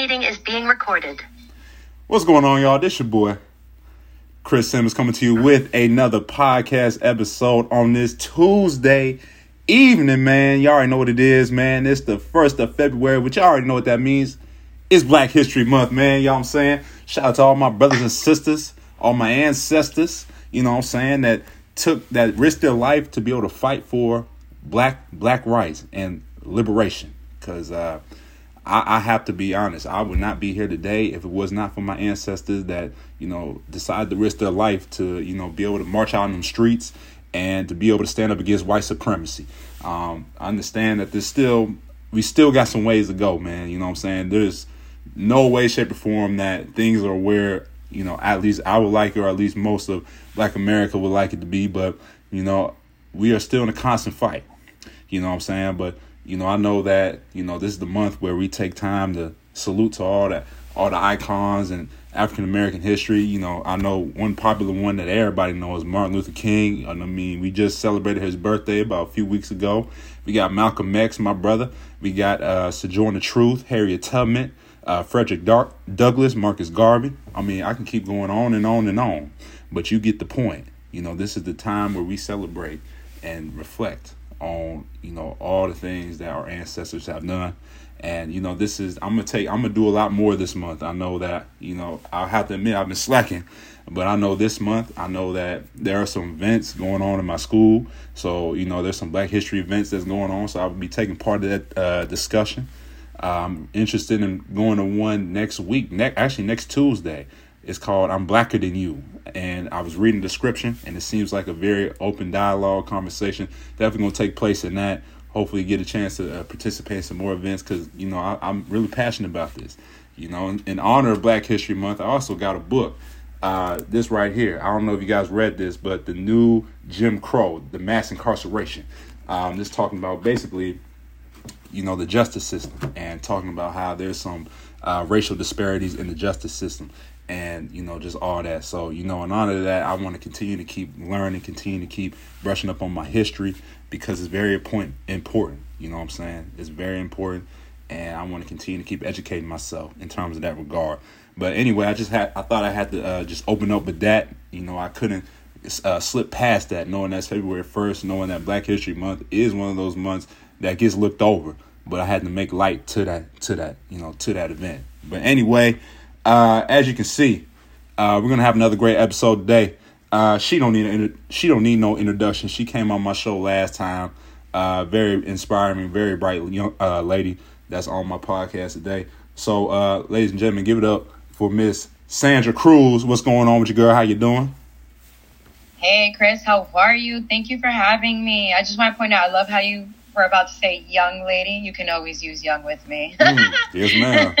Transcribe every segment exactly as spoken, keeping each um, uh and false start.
meeting is being recorded. What's going on, y'all? This your boy, Chris Simmons, coming to you with another podcast episode on this Tuesday evening, man. Y'all already know what it is, man. It's the first of February, which y'all already know what that means. It's Black History Month, man. Y'all know what I'm saying? Shout out to all my brothers and sisters, all my ancestors, you know what I'm saying, that took, that risked their life to be able to fight for black, black rights and liberation. Because uh, I, I have to be honest, I would not be here today if it was not for my ancestors that, you know, decided to risk their life to, you know, be able to march out on them streets and to be able to stand up against white supremacy. Um, I understand that there's still, we still got some ways to go, man. You know what I'm saying? There's no way, shape, or form that things are where, you know, at least I would like it, or at least most of Black America would like it to be. But, you know, we are still in a constant fight. You know what I'm saying? But, you know, I know that, you know, this is the month where we take time to salute to all the, all the icons in African-American history. You know, I know one popular one that everybody knows, Martin Luther King. I mean, we just celebrated his birthday about a few weeks ago. We got Malcolm X, my brother. We got uh, Sojourner Truth, Harriet Tubman, uh, Frederick Douglass, Marcus Garvey. I mean, I can keep going on and on and on, but you get the point. You know, this is the time where we celebrate and reflect on, you know, all the things that our ancestors have done. And, you know, this is, I'm going to take, I'm going to do a lot more this month. I know that, you know, I have to admit I've been slacking, but I know this month, I know that there are some events going on in my school. So, you know, there's some Black History events that's going on. So I'll be taking part of that uh, discussion. I'm interested in going to one next week, ne- actually next Tuesday. It's called I'm Blacker Than You. And I was reading the description, and it seems like a very open dialogue conversation. Definitely going to take place in that. Hopefully get a chance to uh, participate in some more events because, you know, I, I'm really passionate about this. You know, in, in honor of Black History Month, I also got a book. Uh, this right here. I don't know if you guys read this, but The New Jim Crow, The Mass Incarceration. Um, this talking about basically, you know, the justice system and talking about how there's some uh, racial disparities in the justice system. And, you know, just all that. So, you know, in honor of that, I want to continue to keep learning, continue to keep brushing up on my history because it's very important. You know what I'm saying? It's very important. And I want to continue to keep educating myself in terms of that regard. But anyway, I just had I thought I had to uh, just open up with that. You know, I couldn't uh, slip past that, knowing that's February first, knowing that Black History Month is one of those months that gets looked over. But I had to make light to that, to that, you know, to that event. But anyway, Uh, as you can see, uh, we're going to have another great episode today. Uh, she don't need an inter- she don't need no introduction. She came on my show last time. Uh, very inspiring, very bright young uh, lady that's on my podcast today. So, uh, ladies and gentlemen, give it up for Miss Sandra Cruz. What's going on with you, girl? How you doing? Hey, Chris, how are you? Thank you for having me. I just want to point out, I love how you were about to say young lady. You can always use young with me. mm, yes, ma'am.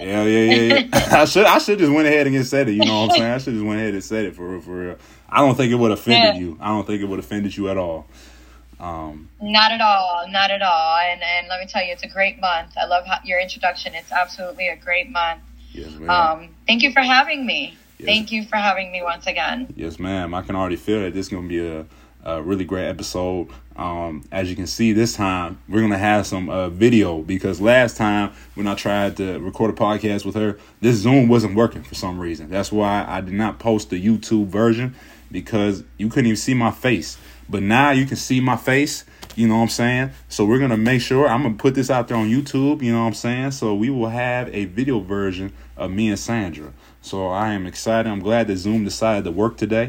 Yeah, yeah, yeah, yeah. I should I should just went ahead and said it. You know what I'm saying? I should just went ahead and said it for real, for real. I don't think it would have offended yeah. you. I don't think it would have offended you at all. Um, not at all. Not at all. And and let me tell you, it's a great month. I love how, your introduction. It's absolutely a great month. Yes, ma'am. Um, thank you for having me. Yes. Thank you for having me once again. Yes, ma'am. I can already feel that this is going to be a A really great episode. Um, as you can see, this time we're going to have some uh, video because last time when I tried to record a podcast with her, this Zoom wasn't working for some reason. That's why I did not post the YouTube version because you couldn't even see my face. But now you can see my face. You know what I'm saying? So we're going to make sure I'm going to put this out there on YouTube. You know what I'm saying? So we will have a video version of me and Sandra. So I am excited. I'm glad that Zoom decided to work today.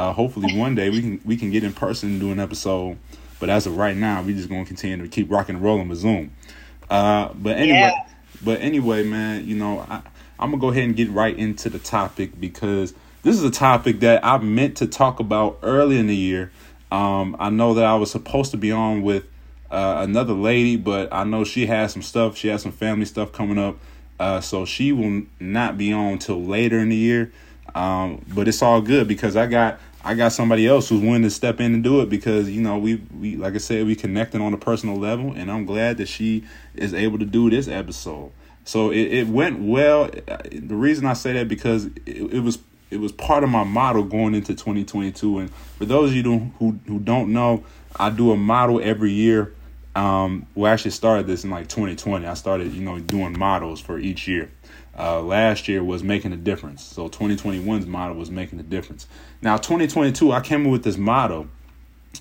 Uh, hopefully one day we can we can get in person and do an episode. But as of right now, we're just going to continue to keep rocking and rolling with Zoom. Uh, but anyway, yeah. but anyway, man, you know, I, I'm going to go ahead and get right into the topic because this is a topic that I meant to talk about early in the year. Um, I know that I was supposed to be on with uh, another lady, but I know she has some stuff. She has some family stuff coming up. Uh, so she will not be on till later in the year. Um, but it's all good because I got I got somebody else who's willing to step in and do it because, you know, we we like I said, we connected on a personal level. And I'm glad that she is able to do this episode. So it, it went well. The reason I say that, because it, it was it was part of my model going into twenty twenty-two. And for those of you who, who don't know, I do a model every year Um, well, I actually started this in like twenty twenty. I started, you know, doing models for each year. Uh, last year was Making a Difference. So twenty twenty-one's model was Making a Difference. Now twenty twenty-two, I came up with this model,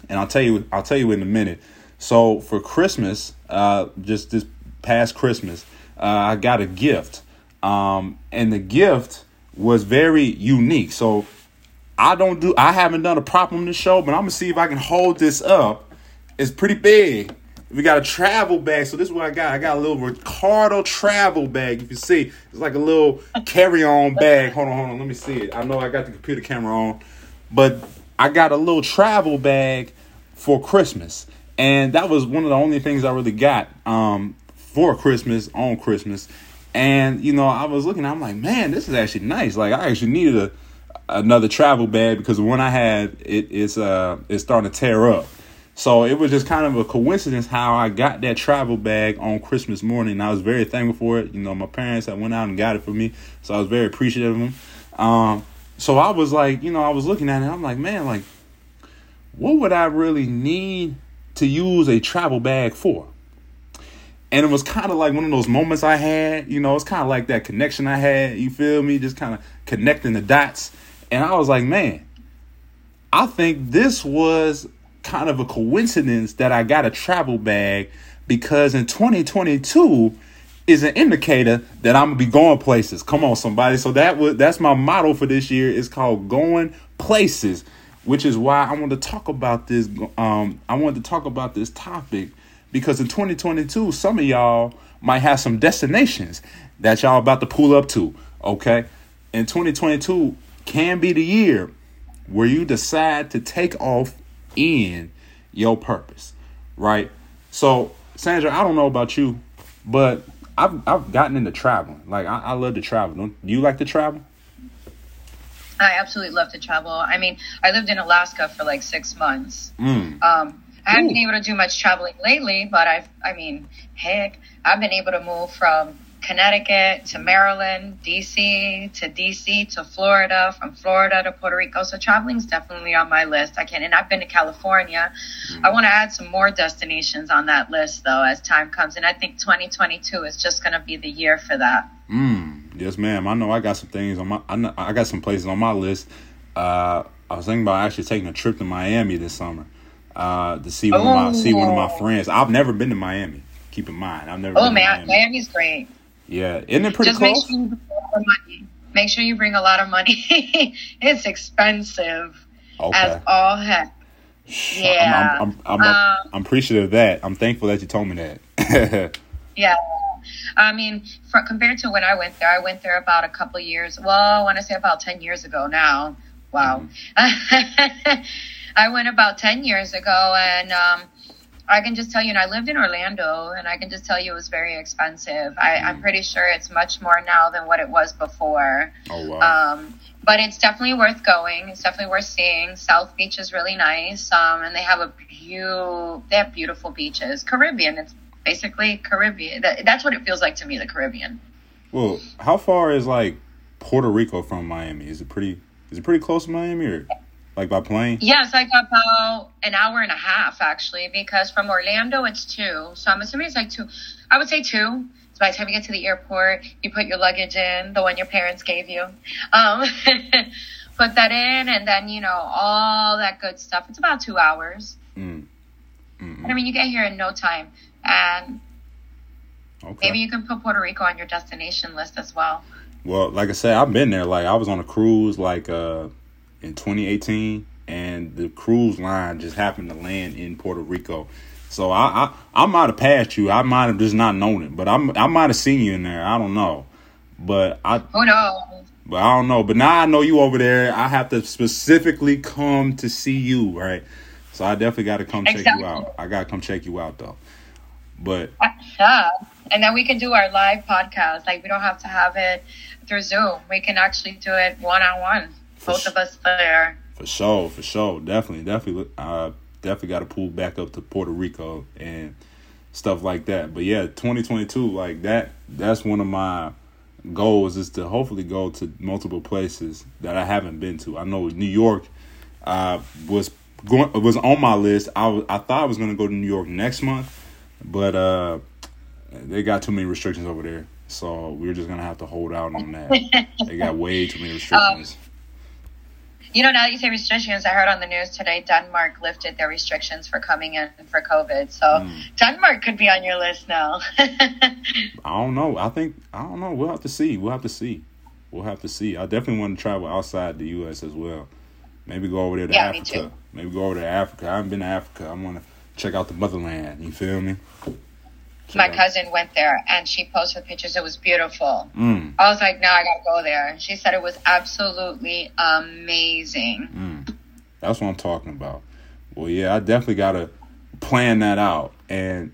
and I'll tell you, I'll tell you in a minute. So for Christmas, uh, just this past Christmas, uh, I got a gift, um, and the gift was very unique. So I don't do, I haven't done a prop on this show, but I'm gonna see if I can hold this up. It's pretty big. We got a travel bag. So this is what I got. I got a little Ricardo travel bag. If you see, it's like a little carry-on bag. Hold on, hold on. Let me see it. I know I got the computer camera on, but I got a little travel bag for Christmas. And that was one of the only things I really got um, for Christmas, on Christmas. And, you know, I was looking, I'm like, man, this is actually nice. Like, I actually needed a another travel bag because the one I had, it, it's, uh, it's starting to tear up. So it was just kind of a coincidence how I got that travel bag on Christmas morning. I was very thankful for it. You know, my parents had went out and got it for me, so I was very appreciative of them. Um, so I was like, you know, I was looking at it, and I'm like, man, like, what would I really need to use a travel bag for? And it was kind of like one of those moments I had, you know, it's kind of like that connection I had, you feel me? Just kind of connecting the dots. And I was like, man, I think this was kind of a coincidence that I got a travel bag, because in twenty twenty-two is an indicator that I'm gonna be going places. Come on, somebody. So that was, that's my motto for this year. It's called Going Places, which is why I want to talk about this. Um, I wanted to talk about this topic because in twenty twenty-two, some of y'all might have some destinations that y'all about to pull up to. Okay. And twenty twenty-two can be the year where you decide to take off in your purpose, right? So, Sandra, I don't know about you, but I've I've gotten into traveling. Like, I, I love to travel. Don't, do you like to travel? I absolutely love to travel. I mean, I lived in Alaska for like six months. Mm. Um, I haven't Ooh. been able to do much traveling lately, but I've, I mean, heck, I've been able to move from Connecticut to Maryland, D C to D C to Florida, from Florida to Puerto Rico. So traveling's definitely on my list. I can, and I've been to California. Mm. I want to add some more destinations on that list though, as time comes. And I think twenty twenty-two is just going to be the year for that. Mm. Yes, ma'am. I know I got some things on my, I, know, I got some places on my list. Uh, I was thinking about actually taking a trip to Miami this summer uh, to see one, oh. of my, see one of my friends. I've never been to Miami. Keep in mind, I've never. Oh been man, to Miami. Miami's great. Yeah, isn't it pretty Just close? Make sure you bring a lot of money. Make sure you bring a lot of money. It's expensive okay. as all heck. Yeah, I'm, I'm, I'm, I'm, um, I'm appreciative of that. I'm thankful that you told me that. Yeah, I mean, for, compared to when I went there, I went there about a couple years. Well, I want to say about ten years ago now. Wow, mm-hmm. I went about ten years ago, and um, I can just tell you, and I lived in Orlando, and I can just tell you it was very expensive. I, mm. I'm pretty sure it's much more now than what it was before. Oh, wow. Um, but it's definitely worth going. It's definitely worth seeing. South Beach is really nice, um, and they have a few, they have beautiful beaches. Caribbean, it's basically Caribbean. That, that's what it feels like to me, the Caribbean. Well, how far is, like, Puerto Rico from Miami? Is it pretty, is it pretty close to Miami, or... Like by plane? Yes, I got about an hour and a half, actually, because from Orlando, it's two. So I'm assuming it's like two. I would say two. So by the time you get to the airport, you put your luggage in, the one your parents gave you. Um, put that in, and then, you know, all that good stuff. It's about two hours. Mm. And I mean, you get here in no time. And okay. maybe you can put Puerto Rico on your destination list as well. Well, like I said, I've been there. Like, I was on a cruise, like... uh in twenty eighteen, and the cruise line just happened to land in Puerto Rico. So I I, I might have passed you. I might have just not known it, but I I might have seen you in there. I don't know, but I oh no, but I don't know. But now I know you over there. I have to specifically come to see you, right? So I definitely got to come exactly. check you out. I got to come check you out though. But yeah, and then we can do our live podcast. Like we don't have to have it through Zoom. We can actually do it one on one. Both of us there. For sure, for sure. Definitely, definitely. I uh, definitely got to pull back up to Puerto Rico and stuff like that. But yeah, twenty twenty-two, like that, that's one of my goals is to hopefully go to multiple places that I haven't been to. I know New York uh, was going, was on my list. I, was, I thought I was going to go to New York next month, But uh, they got too many restrictions over there, so we're just going to have to hold out on that. They got way too many restrictions. Um, You know, now that you say restrictions, I heard on the news today, Denmark lifted their restrictions for coming in for COVID. So mm. Denmark could be on your list now. I don't know. I think, I don't know. We'll have to see. We'll have to see. We'll have to see. I definitely want to travel outside the U S as well. Maybe go over there to yeah, Africa. Me too. Maybe go over to Africa. I haven't been to Africa. I want to check out the motherland. You feel me? Check My out. cousin went there, and she posted pictures. It was beautiful. Mm. I was like, no, I got to go there. She said it was absolutely amazing. Mm. That's what I'm talking about. Well, yeah, I definitely got to plan that out. And,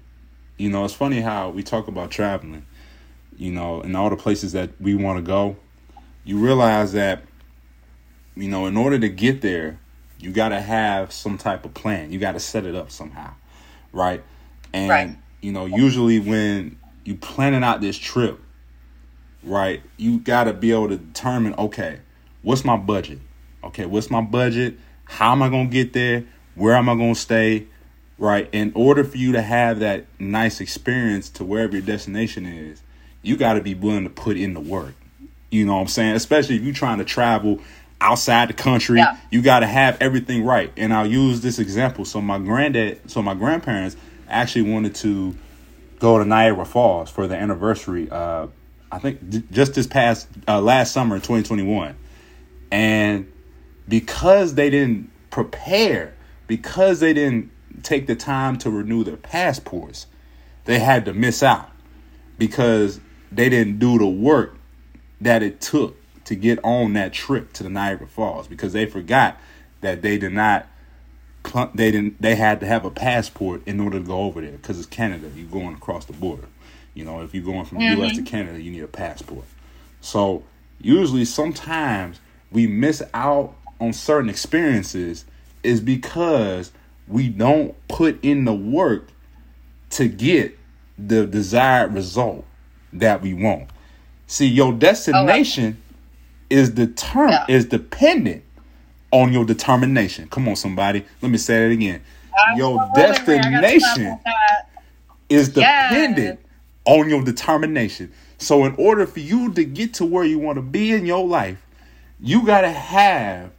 you know, it's funny how we talk about traveling, you know, and all the places that we want to go. You realize that, you know, in order to get there, you got to have some type of plan. You got to set it up somehow, right? And right. You know, usually when you planning out this trip, right, you got to be able to determine, okay, what's my budget? Okay, what's my budget? How am I going to get there? Where am I going to stay? Right. In order for you to have that nice experience to wherever your destination is, you got to be willing to put in the work. You know what I'm saying? Especially if you're trying to travel outside the country, yeah. You got to have everything right. And I'll use this example. So my granddad, so my grandparents actually wanted to go to Niagara Falls for the anniversary. Uh, I think d- just this past uh, last summer, in twenty twenty-one. And because they didn't prepare, because they didn't take the time to renew their passports, they had to miss out because they didn't do the work that it took to get on that trip to the Niagara Falls, because they forgot that they did not They didn't. They had to have a passport in order to go over there, because it's Canada. You're going across the border. You know, if you're going from the mm-hmm. U S to Canada, you need a passport. So usually sometimes we miss out on certain experiences is because we don't put in the work to get the desired result that we want. See, your destination oh, right. is determined, yeah. is dependent on your determination. Come on, somebody. Let me say it again. Your destination is dependent on your determination. So in order for you to get to where you want to be in your life, you got to have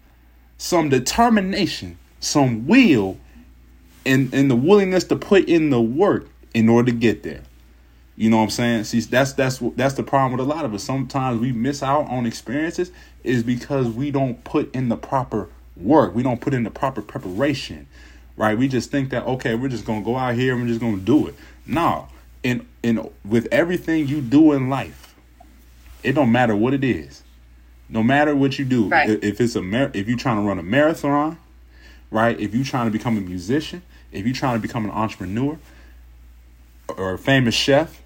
some determination, some will, and, and the willingness to put in the work in order to get there. You know what I'm saying? See, that's that's that's the problem with a lot of us. Sometimes we miss out on experiences is because we don't put in the proper work. We don't put in the proper preparation, right? We just think that, okay, we're just going to go out here and we're just going to do it. No, in, in, with everything you do in life, it don't matter what it is. No matter what you do, right. if it's a mar- if you're trying to run a marathon, right? If you're trying to become a musician, if you're trying to become an entrepreneur or a famous chef,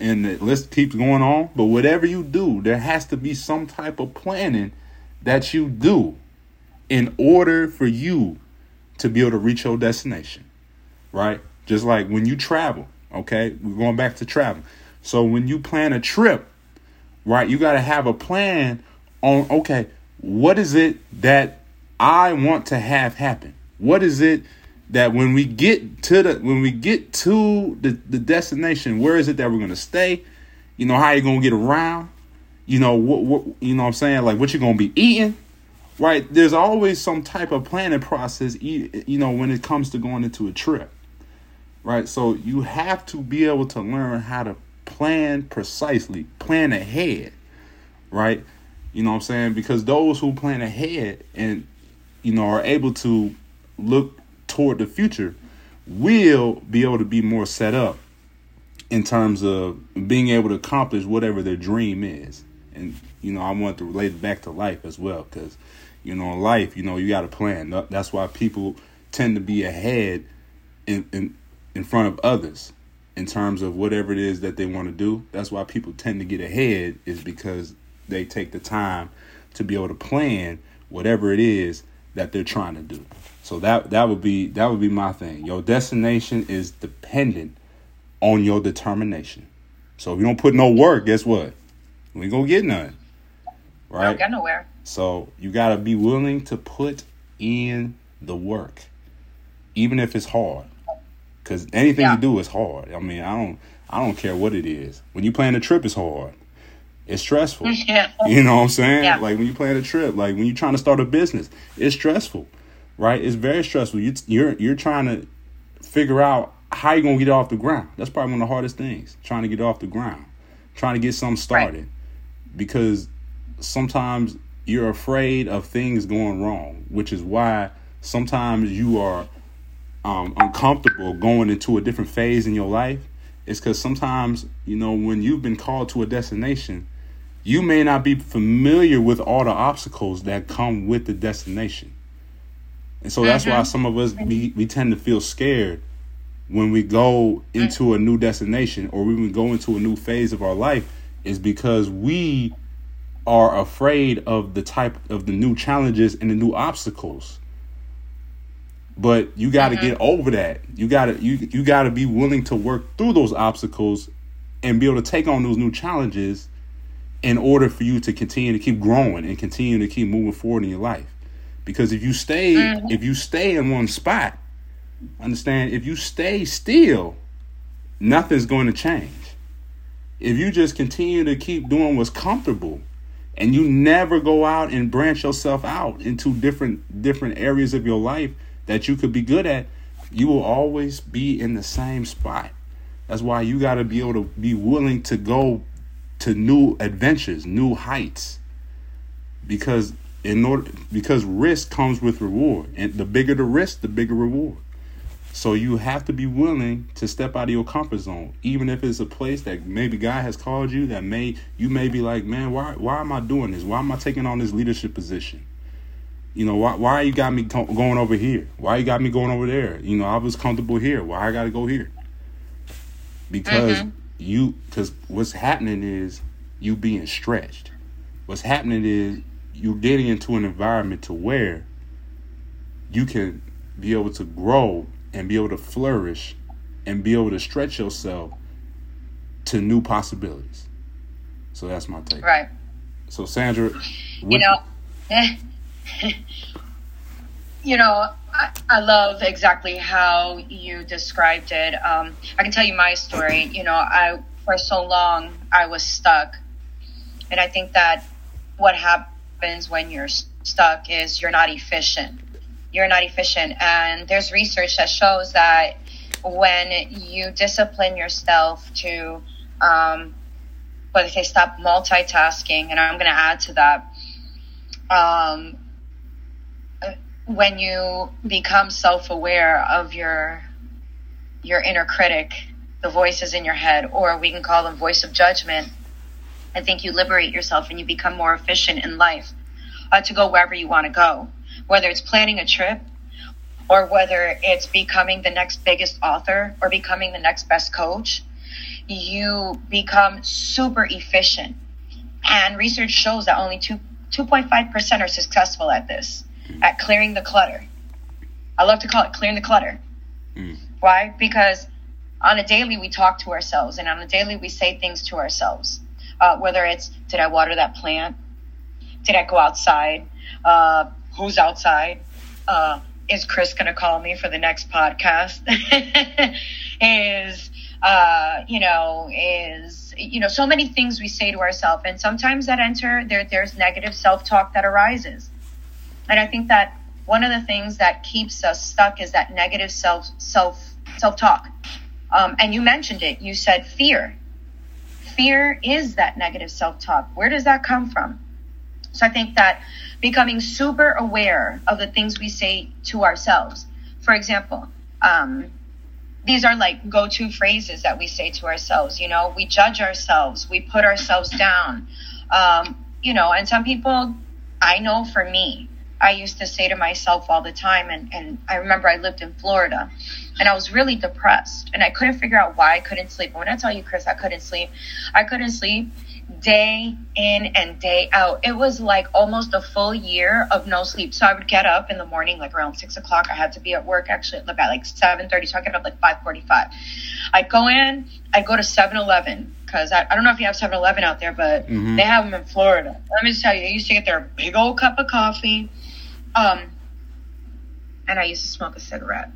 and the list keeps going on. But whatever you do, there has to be some type of planning that you do in order for you to be able to reach your destination, right? Just like when you travel, okay? We're going back to travel. So when you plan a trip, right, you got to have a plan on, okay, what is it that I want to have happen? What is it that when we get to the when we get to the, the destination, where is it that we're gonna stay? You know, how you gonna get around? You know what, what you know what I'm saying? Like what you're gonna be eating, right? There's always some type of planning process, you know, when it comes to going into a trip, right? So you have to be able to learn how to plan precisely, plan ahead, right? You know what I'm saying? Because those who plan ahead and you know are able to look toward the future will be able to be more set up in terms of being able to accomplish whatever their dream is. And, you know, I want to relate it back to life as well, because, you know, in life, you know, you got to plan. That's why people tend to be ahead in, in, in front of others in terms of whatever it is that they want to do. That's why people tend to get ahead, is because they take the time to be able to plan whatever it is that they're trying to do. So that that would be that would be my thing. Your destination is dependent on your determination. So if you don't put no work, guess what? We ain't gonna get none. Right? I don't get nowhere. So you gotta be willing to put in the work, even if it's hard. because anything yeah. you do is hard. I mean, I don't, I don't care what it is. When you plan a trip, it's hard. It's stressful. Yeah. You know what I'm saying? Yeah. Like when you plan a trip, like when you're trying to start a business, it's stressful, right? It's very stressful. You, you're you're trying to figure out how you're gonna get it off the ground. That's probably one of the hardest things. Trying to get it off the ground, trying to get something started, right. Because sometimes you're afraid of things going wrong, which is why sometimes you are um, uncomfortable going into a different phase in your life. It's because sometimes, you know, when you've been called to a destination, you may not be familiar with all the obstacles that come with the destination. And so that's mm-hmm. why some of us, we, we tend to feel scared when we go into a new destination or when we go into a new phase of our life, is because we are afraid of the type of the new challenges and the new obstacles. But you got to mm-hmm. get over that. You got to you you got to be willing to work through those obstacles and be able to take on those new challenges in order for you to continue to keep growing and continue to keep moving forward in your life. Because if you stay mm-hmm. if you stay in one spot, understand, if you stay still, nothing's going to change. If you just continue to keep doing what's comfortable, and you never go out and branch yourself out into different different areas of your life that you could be good at, you will always be in the same spot. That's why you got to be able to be willing to go to new adventures, new heights, because in order because risk comes with reward, and the bigger the risk, the bigger reward. So you have to be willing to step out of your comfort zone, even if it's a place that maybe God has called you, that may you may be like, man, why why am I doing this? Why am I taking on this leadership position? You know, why why you got me co- going over here? Why you got me going over there? You know, I was comfortable here. Why I got to go here? Because mm-hmm. you, because what's happening is you being stretched. What's happening is you're getting into an environment to where you can be able to grow and be able to flourish and be able to stretch yourself to new possibilities. So that's my take. Right. So Sandra, what, you know. You know, I, I love exactly how you described it. Um, I can tell you my story. You know, I for so long I was stuck, and I think that what happens when you're stuck is you're not efficient. You're not efficient, and there's research that shows that when you discipline yourself to, um, what they say, stop multitasking, and I'm going to add to that. Um, when you become self-aware of your your inner critic, the voices in your head, or we can call them voice of judgment, I think you liberate yourself and you become more efficient in life uh, to go wherever you want to go, whether it's planning a trip or whether it's becoming the next biggest author or becoming the next best coach. You become super efficient, and research shows that only two two point five percent are successful at this, at clearing the clutter. I love to call it clearing the clutter. Mm. Why? Because on a daily we talk to ourselves, and on a daily we say things to ourselves, uh, whether it's, did I water that plant? Did I go outside? Uh, who's outside? Uh, is Chris going to call me for the next podcast? is, uh, you know, is, you know, so many things we say to ourselves, and sometimes that enter, there, there's negative self-talk that arises. And I think that one of the things that keeps us stuck is that negative self, self, self-talk. Um, and you mentioned it. You said fear. Fear is that negative self-talk. Where does that come from? So I think that becoming super aware of the things we say to ourselves. For example, um, these are like go-to phrases that we say to ourselves. You know, we judge ourselves. We put ourselves down. Um, you know, and some people, I know for me, I used to say to myself all the time, and, and I remember I lived in Florida, and I was really depressed, and I couldn't figure out why I couldn't sleep. When I tell you, Chris, I couldn't sleep. I couldn't sleep day in and day out. It was like almost a full year of no sleep. So I would get up in the morning, like around six o'clock. I had to be at work, actually, at like seven thirty, so I get up like five forty-five. I'd go in, I'd go to seven eleven, because I, I don't know if you have seven eleven out there, but mm-hmm. they have them in Florida. Let me just tell you, I used to get their big old cup of coffee, Um, and I used to smoke a cigarette.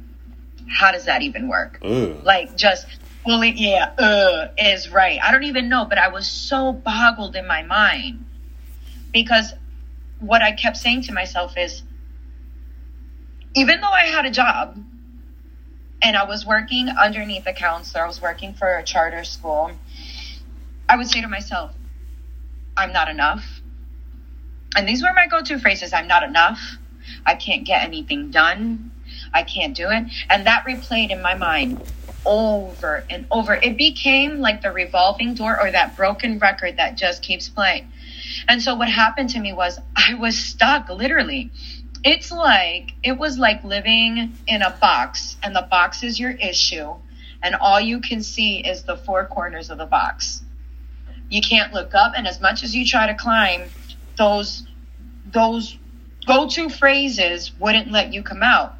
how does that even work? Ugh. Like, just, well, yeah, uh, is right. I don't even know. But I was so boggled in my mind, because what I kept saying to myself is, even though I had a job and I was working underneath a counselor, I was working for a charter school, I would say to myself, I'm not enough. And these were my go-to phrases. I'm not enough. I can't get anything done. I can't do it. And that replayed in my mind over and over. It became like the revolving door, or that broken record that just keeps playing. And so what happened to me was I was stuck, literally. It's like, it was like living in a box, and the box is your issue, and all you can see is the four corners of the box. You can't look up, and as much as you try to climb, those those go-to phrases wouldn't let you come out.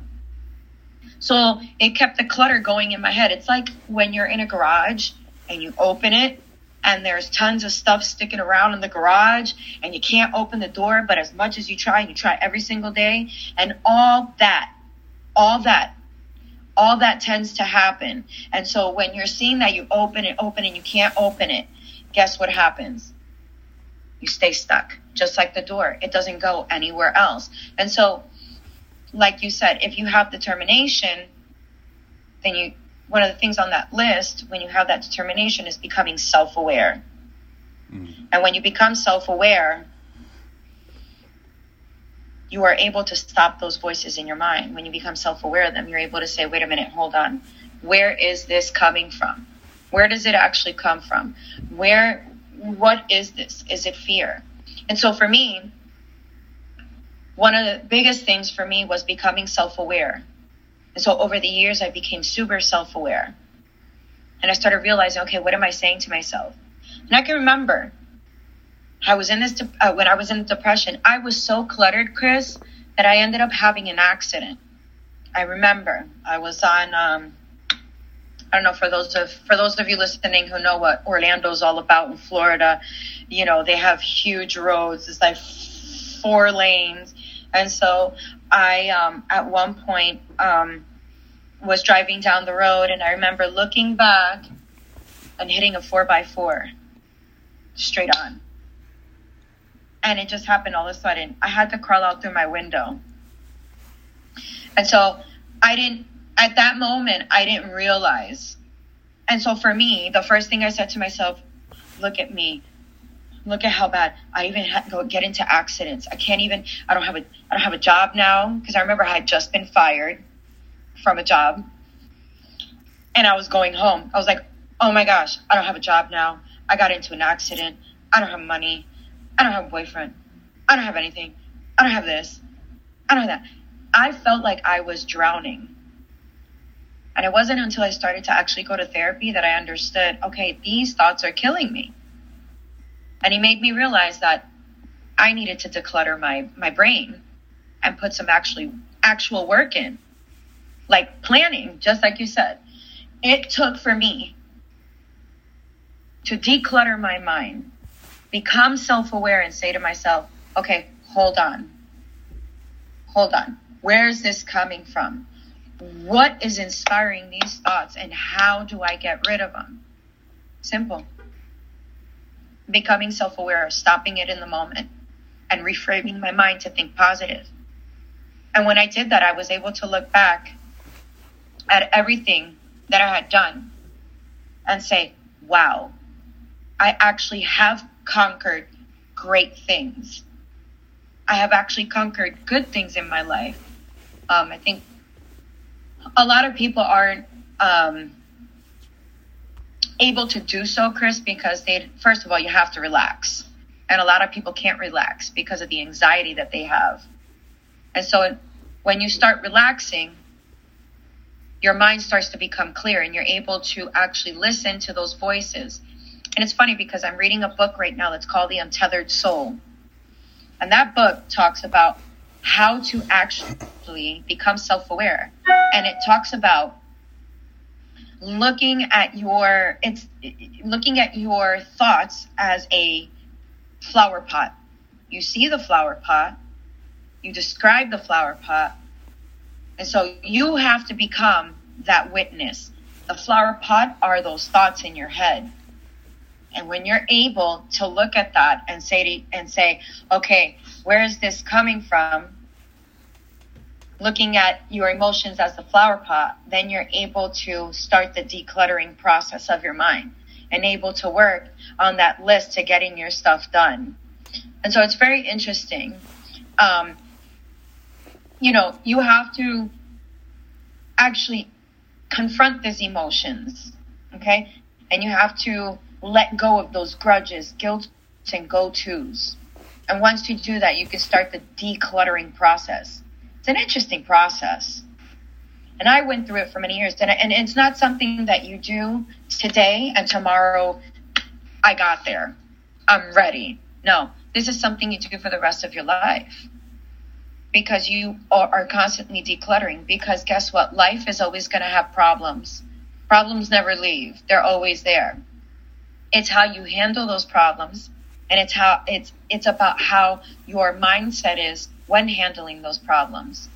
So it kept the clutter going in my head. It's like when you're in a garage and you open it, and there's tons of stuff sticking around in the garage, and you can't open the door, but as much as you try, and you try every single day, and all that, all that, all that tends to happen. And so when you're seeing that you open it, open it, and you can't open it, guess what happens? You stay stuck, just like the door. It doesn't go anywhere else. And so, like you said, if you have determination, then you, one of the things on that list, when you have that determination, is becoming self-aware. Mm-hmm. And when you become self-aware, you are able to stop those voices in your mind. When you become self-aware of them, you're able to say, wait a minute, hold on. Where is this coming from? Where does it actually come from? Where, what is this? Is it fear? And so for me, one of the biggest things for me was becoming self-aware. And so over the years, I became super self-aware. And I started realizing, okay, what am I saying to myself? And I can remember I was in this de- uh, when I was in the depression, I was so cluttered, Chris, that I ended up having an accident. I remember I was on... Um, I don't know, for those of for those of you listening who know what Orlando's all about in Florida, you know, they have huge roads. It's like four lanes. And so I, um, at one point, um, was driving down the road, and I remember looking back and hitting a four by four straight on. And it just happened all of a sudden. I had to crawl out through my window. And so I didn't, at that moment, I didn't realize. And so for me, the first thing I said to myself, look at me. Look at how bad I even had to go get into accidents. I can't even, I don't have a, I don't have a job now, because I remember I had just been fired from a job and I was going home. I was like, oh my gosh, I don't have a job now. I got into an accident. I don't have money. I don't have a boyfriend. I don't have anything. I don't have this. I don't have that. I felt like I was drowning. And it wasn't until I started to actually go to therapy that I understood, okay, these thoughts are killing me. And he made me realize that I needed to declutter my, my brain and put some actually actual work in, like planning, just like you said. It took for me to declutter my mind, become self-aware, and say to myself, okay, hold on. Hold on. Where is this coming from? What is inspiring these thoughts, and how do I get rid of them? Simple. Becoming self-aware, stopping it in the moment, and reframing my mind to think positive. And when I did that, I was able to look back at everything that I had done and say, wow, I actually have conquered great things. I have actually conquered good things in my life. Um, I think a lot of people aren't um, able to do so, Chris, because they, first of all, you have to relax. And a lot of people can't relax because of the anxiety that they have. And so when you start relaxing, your mind starts to become clear, and you're able to actually listen to those voices. And it's funny, because I'm reading a book right now that's called The Untethered Soul. And that book talks about how to actually become self-aware. And it talks about looking at your, it's looking at your thoughts as a flower pot. You see the flower pot, you describe the flower pot. And so you have to become that witness. The flower pot are those thoughts in your head. And when you're able to look at that and say, to, and say, okay, where is this coming from? Looking at your emotions as the flower pot, then you're able to start the decluttering process of your mind and able to work on that list to getting your stuff done. And so it's very interesting. Um, you know, you have to actually confront these emotions, okay? And you have to let go of those grudges, guilt, and go-tos. And once you do that, you can start the decluttering process. It's an interesting process. And I went through it for many years. And, I, and it's not something that you do today and tomorrow, I got there. I'm ready. No, this is something you do for the rest of your life. Because you are, are constantly decluttering. Because guess what? Life is always going to have problems. Problems never leave. They're always there. It's how you handle those problems, and it's how it's it's about how your mindset is when handling those problems.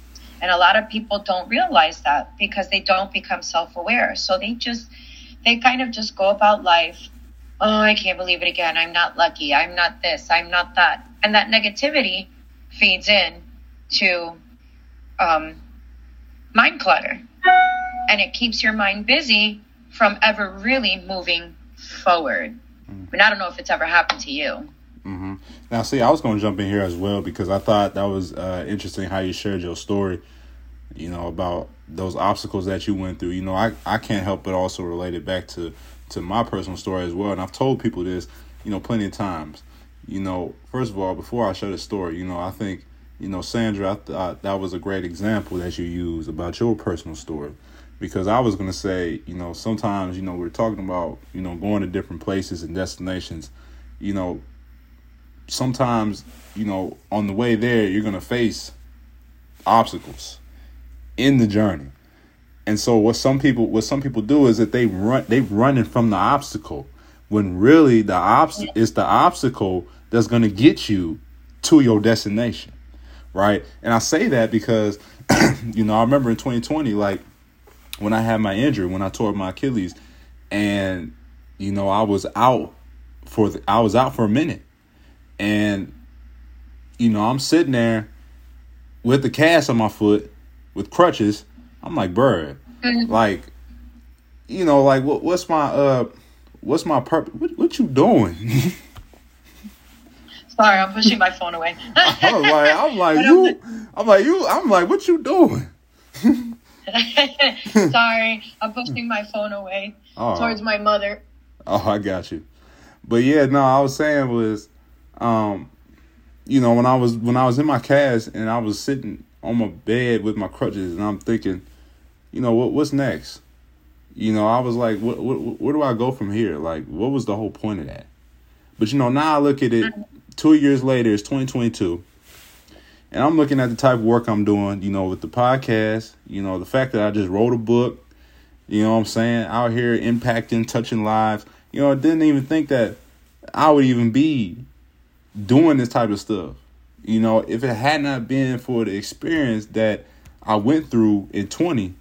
And a lot of people don't realize that because they don't become self-aware. So they just they kind of just go about life. Oh, I can't believe it again. I'm not lucky. I'm not this. I'm not that. And that negativity feeds in to um, mind clutter, and it keeps your mind busy from ever really moving forward. But I don't know if it's ever happened to you. Mm-hmm. Now, see, I was going to jump in here as well because I thought that was uh, interesting how you shared your story, you know, about those obstacles that you went through. You know, I, I can't help but also relate it back to, to my personal story as well. And I've told people this, you know, plenty of times. You know, first of all, before I share the story, you know, I think, you know, Sandra, I thought that was a great example that you used about your personal story. Because I was going to say, you know, sometimes, you know, we're talking about, you know, going to different places and destinations, you know, sometimes, you know, on the way there, you're going to face obstacles in the journey. And so what some people what some people do is that they run they running from the obstacle when really the obstacle is the obstacle that's going to get you to your destination. Right. And I say that because, you know, I remember in twenty twenty, like, when I had my injury, when I tore my Achilles, and, you know, I was out for the, I was out for a minute, and, you know, I'm sitting there with the cast on my foot with crutches. I'm like, bird, like, you know, like what, what's my uh, what's my purpose? What, what you doing? Sorry, I'm pushing my phone away. I'm like, I'm like you, I'm like you, I'm like, what you doing? Sorry, I'm pushing my phone away oh. towards my mother. Oh, I got you. But yeah, no, I was saying was, um, you know, when I was when I was in my cast and I was sitting on my bed with my crutches, and I'm thinking, you know, what what's next? You know, I was like, what, what where do I go from here? Like, what was the whole point of that? But you know, now I look at it two years later, it's twenty twenty-two. And I'm looking at the type of work I'm doing, you know, with the podcast, you know, the fact that I just wrote a book, you know what I'm saying, out here impacting, touching lives. You know, I didn't even think that I would even be doing this type of stuff. You know, if it had not been for the experience that I went through in twenty,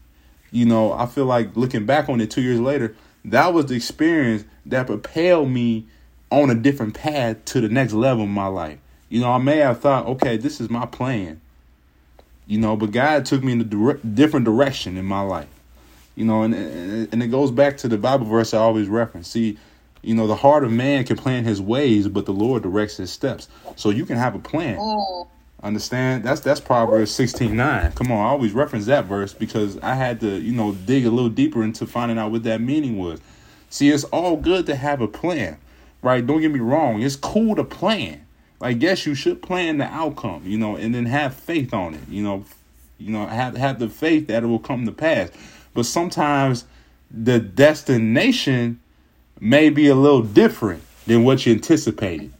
you know, I feel like looking back on it two years later, that was the experience that propelled me on a different path to the next level in my life. You know, I may have thought, okay, this is my plan, you know, but God took me in a dire- different direction in my life, you know, and, and and it goes back to the Bible verse I always reference. See, you know, the heart of man can plan his ways, but the Lord directs his steps. So you can have a plan. Ooh. Understand? That's that's Proverbs sixteen nine. Come on, I always reference that verse because I had to, you know, dig a little deeper into finding out what that meaning was. See, it's all good to have a plan, right? Don't get me wrong. It's cool to plan. Like, yes, you should plan the outcome, you know, and then have faith on it, you know, you know, have have the faith that it will come to pass. But sometimes the destination may be a little different than what you anticipated.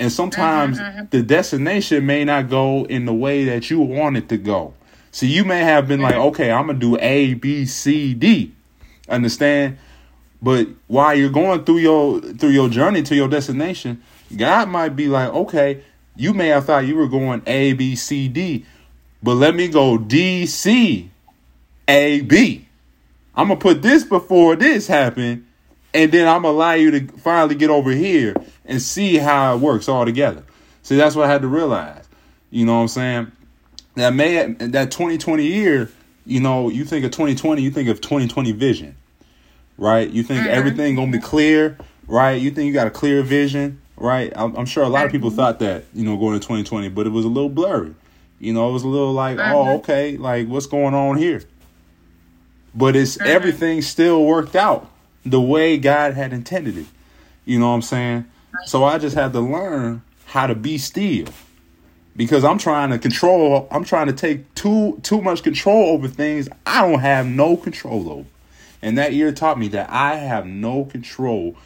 And sometimes the destination may not go in the way that you want it to go. So you may have been like, OK, I'm going to do A, B, C, D. Understand? But while you're going through your through your journey to your destination, God might be like, okay, you may have thought you were going A, B, C, D, but let me go D, C, A, B. I'm going to put this before this happened, and then I'm going to allow you to finally get over here and see how it works all together. See, that's what I had to realize. You know what I'm saying? That may that twenty twenty year, you know, you think of twenty twenty, you think of twenty twenty vision, right? You think mm-hmm. everything going to be clear, right? You think you got a clear vision, right? I'm, I'm sure a lot of people thought that, you know, going to twenty twenty, but it was a little blurry. You know, it was a little like, mm-hmm. oh, okay, like what's going on here? But it's mm-hmm. everything still worked out the way God had intended it. You know what I'm saying? So I just had to learn how to be still, because I'm trying to control. I'm trying to take too too much control over things I don't have no control over. And that year taught me that I have no control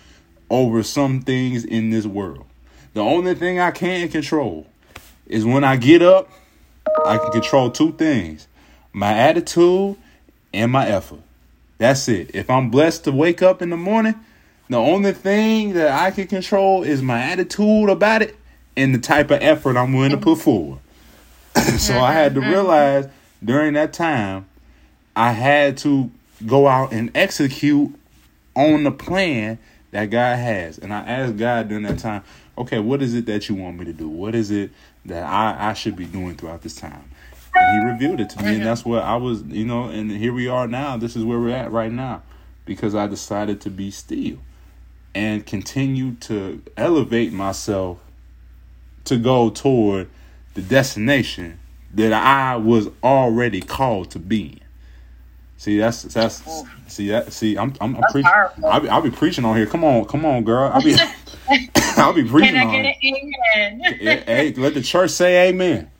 over some things in this world. The only thing I can control is when I get up, I can control two things: my attitude and my effort. That's it. If I'm blessed to wake up in the morning, the only thing that I can control is my attitude about it and the type of effort I'm willing to put forward. So I had to realize during that time, I had to go out and execute on the plan that God has. And I asked God during that time, okay, what is it that you want me to do? What is it that I, I should be doing throughout this time? And he revealed it to me, and that's what I was, you know, and here we are now. This is where we're at right now, because I decided to be still and continue to elevate myself to go toward the destination that I was already called to be in. See, that's that's see that see I'm I'm, I'm preaching. I'll, I'll be preaching on here. Come on, come on, girl. I'll be I'll be preaching. Can I get on an amen? Hey, let the church say amen.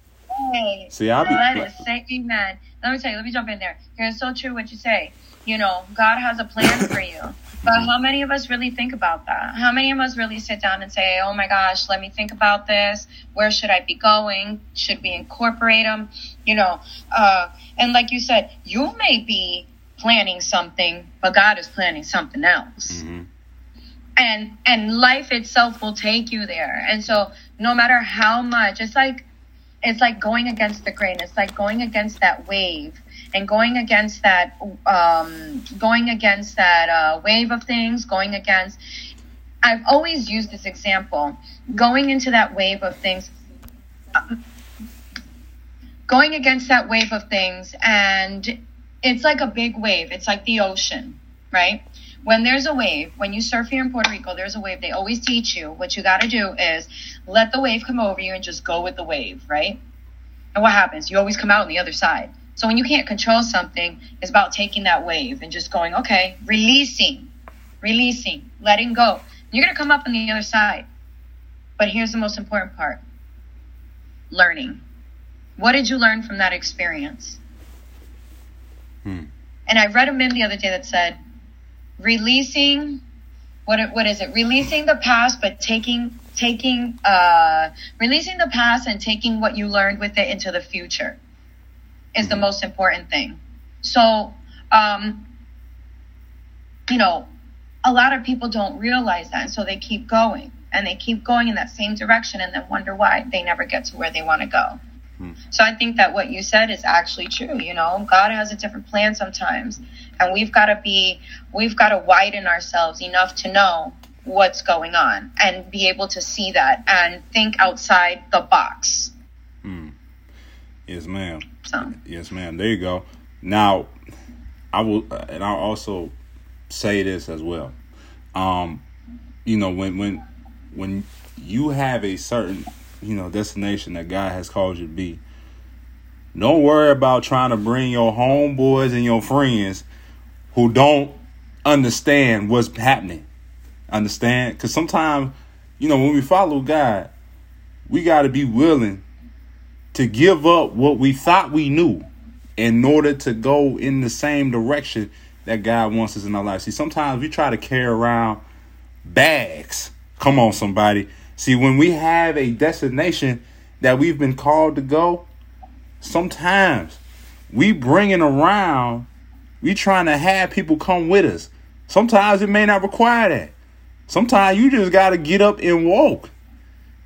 Hey, see, I'll be let us say amen. Let me tell you. Let me jump in there. It's so true what you say. You know, God has a plan for you. But how many of us really think about that? How many of us really sit down and say, oh, my gosh, let me think about this. Where should I be going? Should we incorporate them? You know, uh, and like you said, you may be planning something, but God is planning something else. Mm-hmm. And and life itself will take you there. And so no matter how much, it's like it's like going against the grain. It's like going against that wave. And going against that, um, going against that uh, wave of things, going against, I've always used this example, going into that wave of things, um, going against that wave of things. And it's like a big wave. It's like the ocean, right? When there's a wave, when you surf here in Puerto Rico, there's a wave. They always teach you what you got to do is let the wave come over you and just go with the wave, right? And what happens? You always come out on the other side. So when you can't control something, it's about taking that wave and just going, okay, releasing, releasing, letting go. You're going to come up on the other side. But here's the most important part. Learning. What did you learn from that experience? Hmm. And I read a meme the other day that said, releasing, what what is it? Releasing the past, but taking, taking, uh, releasing the past and taking what you learned with it into the future is the most important thing. So, um, you know, a lot of people don't realize that. And so they keep going and they keep going in that same direction and then wonder why they never get to where they want to go. Hmm. So I think that what you said is actually true. You know, God has a different plan sometimes, and we've got to be, we've got to widen ourselves enough to know what's going on and be able to see that and think outside the box. Hmm. Yes, ma'am. So. Yes, ma'am. There you go. Now, I will, and I'll also say this as well. Um, you know, when when when you have a certain, you know, destination that God has called you to be, don't worry about trying to bring your homeboys and your friends who don't understand what's happening. Understand? Because sometimes, you know, when we follow God, we got to be willing to give up what we thought we knew in order to go in the same direction that God wants us in our life. See, sometimes we try to carry around bags. Come on, somebody. See, when we have a destination that we've been called to go, sometimes we bringing around, we trying to have people come with us. Sometimes it may not require that. Sometimes you just got to get up and walk.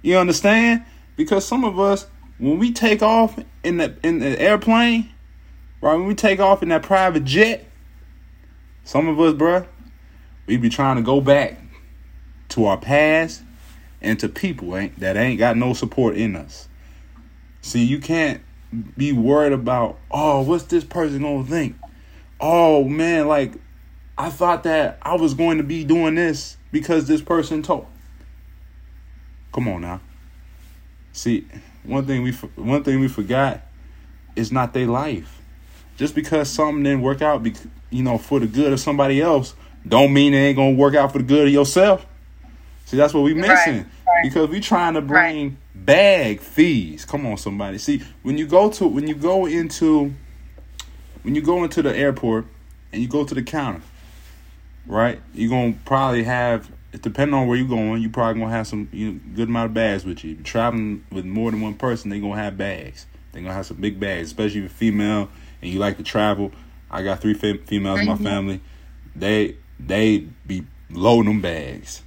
You understand? Because some of us, when we take off in the in the airplane, right? When we take off in that private jet, Some of us, bruh, we be trying to go back to our past and to people ain't, that ain't got no support in us. See, you can't be worried about, oh, what's this person gonna think? Oh, man, like, I thought that I was going to be doing this because this person told. Come on now. See, one thing we one thing we forgot is not their life. Just because something didn't work out, you know, for the good of somebody else, don't mean it ain't gonna work out for the good of yourself. See, that's what we missing, right, right. Because we trying to bring right. bag fees. Come on, somebody. See, when you go to when you go into when you go into the airport and you go to the counter, right? You're gonna probably have. Depending on where you're going, you're probably going to have some you know, good amount of bags with you. If you're traveling with more than one person, they're going to have bags. They're going to have some big bags, especially if you're female and you like to travel. I got three fem- females in my family. They they be loading them bags,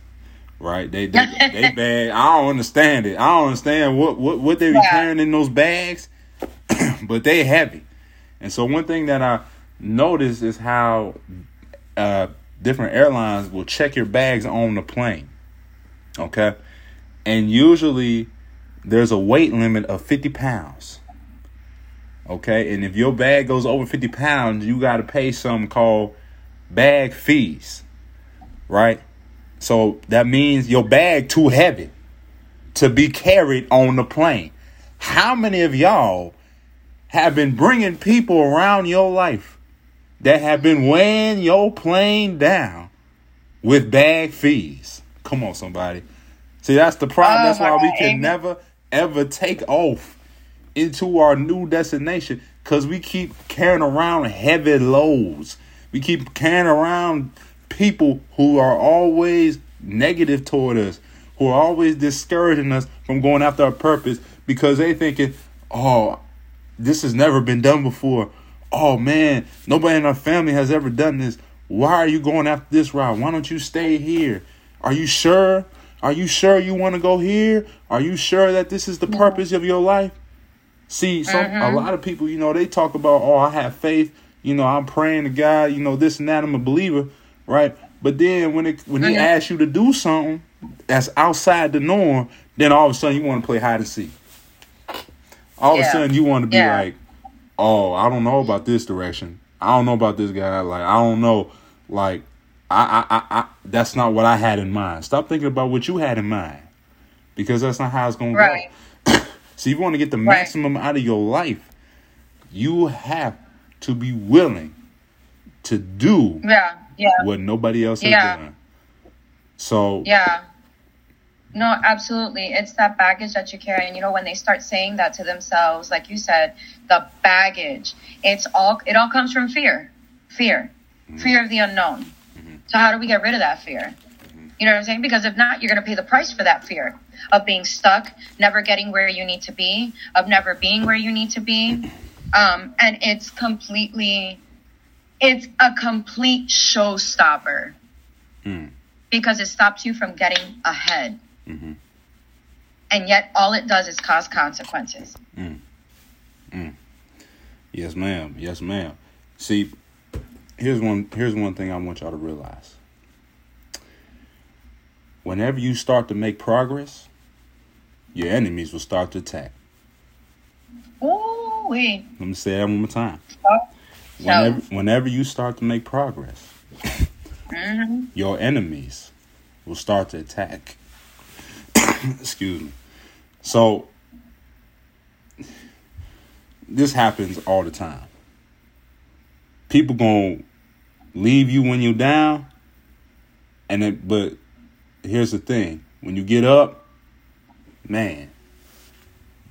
right? They they, they bag. I don't understand it. I don't understand what, what, what they be yeah. carrying in those bags, but they heavy. And so one thing that I noticed is how... Uh, different airlines will check your bags on the plane, okay? And usually there's a weight limit of fifty pounds, okay? And if your bag goes over fifty pounds, you got to pay something called bag fees, right? So that means your bag too heavy to be carried on the plane. How many of y'all have been bringing people around your life that have been weighing your plane down with bag fees? Come on, somebody. See, that's the problem. Oh, that's why we can never, ever take off into our new destination, because we keep carrying around heavy loads. We keep carrying around people who are always negative toward us, who are always discouraging us from going after our purpose, because they thinking, oh, this has never been done before. Oh, man, nobody in our family has ever done this. Why are you going after this route? Why don't you stay here? Are you sure? Are you sure you want to go here? Are you sure that this is the purpose of your life? See, some, uh-huh. a lot of people, you know, they talk about, oh, I have faith. You know, I'm praying to God, you know, this and that. I'm a believer, right? But then when it, when uh-huh. he asks you to do something that's outside the norm, then all of a sudden you want to play hide and seek. All yeah. of a sudden you want to be yeah. like, oh, I don't know about this direction. I don't know about this guy. Like, I don't know. Like, I, I, I, I that's not what I had in mind. Stop thinking about what you had in mind, because that's not how it's going right. to go. So if you want to get the right. maximum out of your life, you have to be willing to do yeah, yeah. what nobody else yeah. has done. So, yeah. No, absolutely. It's that baggage that you carry. And, you know, when they start saying that to themselves, like you said, the baggage, it's all, it all comes from fear, fear, mm-hmm. fear of the unknown. Mm-hmm. So how do we get rid of that fear? Mm-hmm. You know what I'm saying? Because if not, you're going to pay the price for that fear of being stuck, never getting where you need to be, of never being where you need to be. Um, and it's completely, it's a complete showstopper mm. because it stops you from getting ahead. Mm-hmm. And yet all it does is cause consequences. Mm. Mm. Yes, ma'am. Yes, ma'am. See, here's one here's one thing I want y'all to realize. Whenever you start to make progress, your enemies will start to attack. Ooh, wait. Let me say that one more time. Oh. Whenever, no. whenever you start to make progress, mm-hmm. your enemies will start to attack. Excuse me. So this happens all the time. People gonna leave you when you're down, and then, but here's the thing: when you get up, man,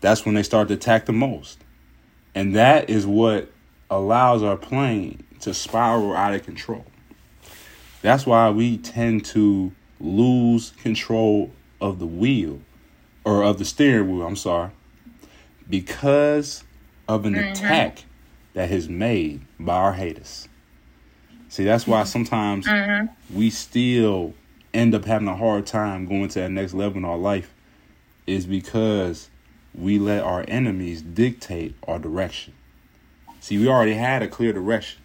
that's when they start to attack the most, and that is what allows our plane to spiral out of control. That's why we tend to lose control of the wheel, or of the steering wheel, I'm sorry, because of an mm-hmm. attack that is made by our haters. See, that's why sometimes mm-hmm. we still end up having a hard time going to that next level in our life, is because we let our enemies dictate our direction. See, we already had a clear direction,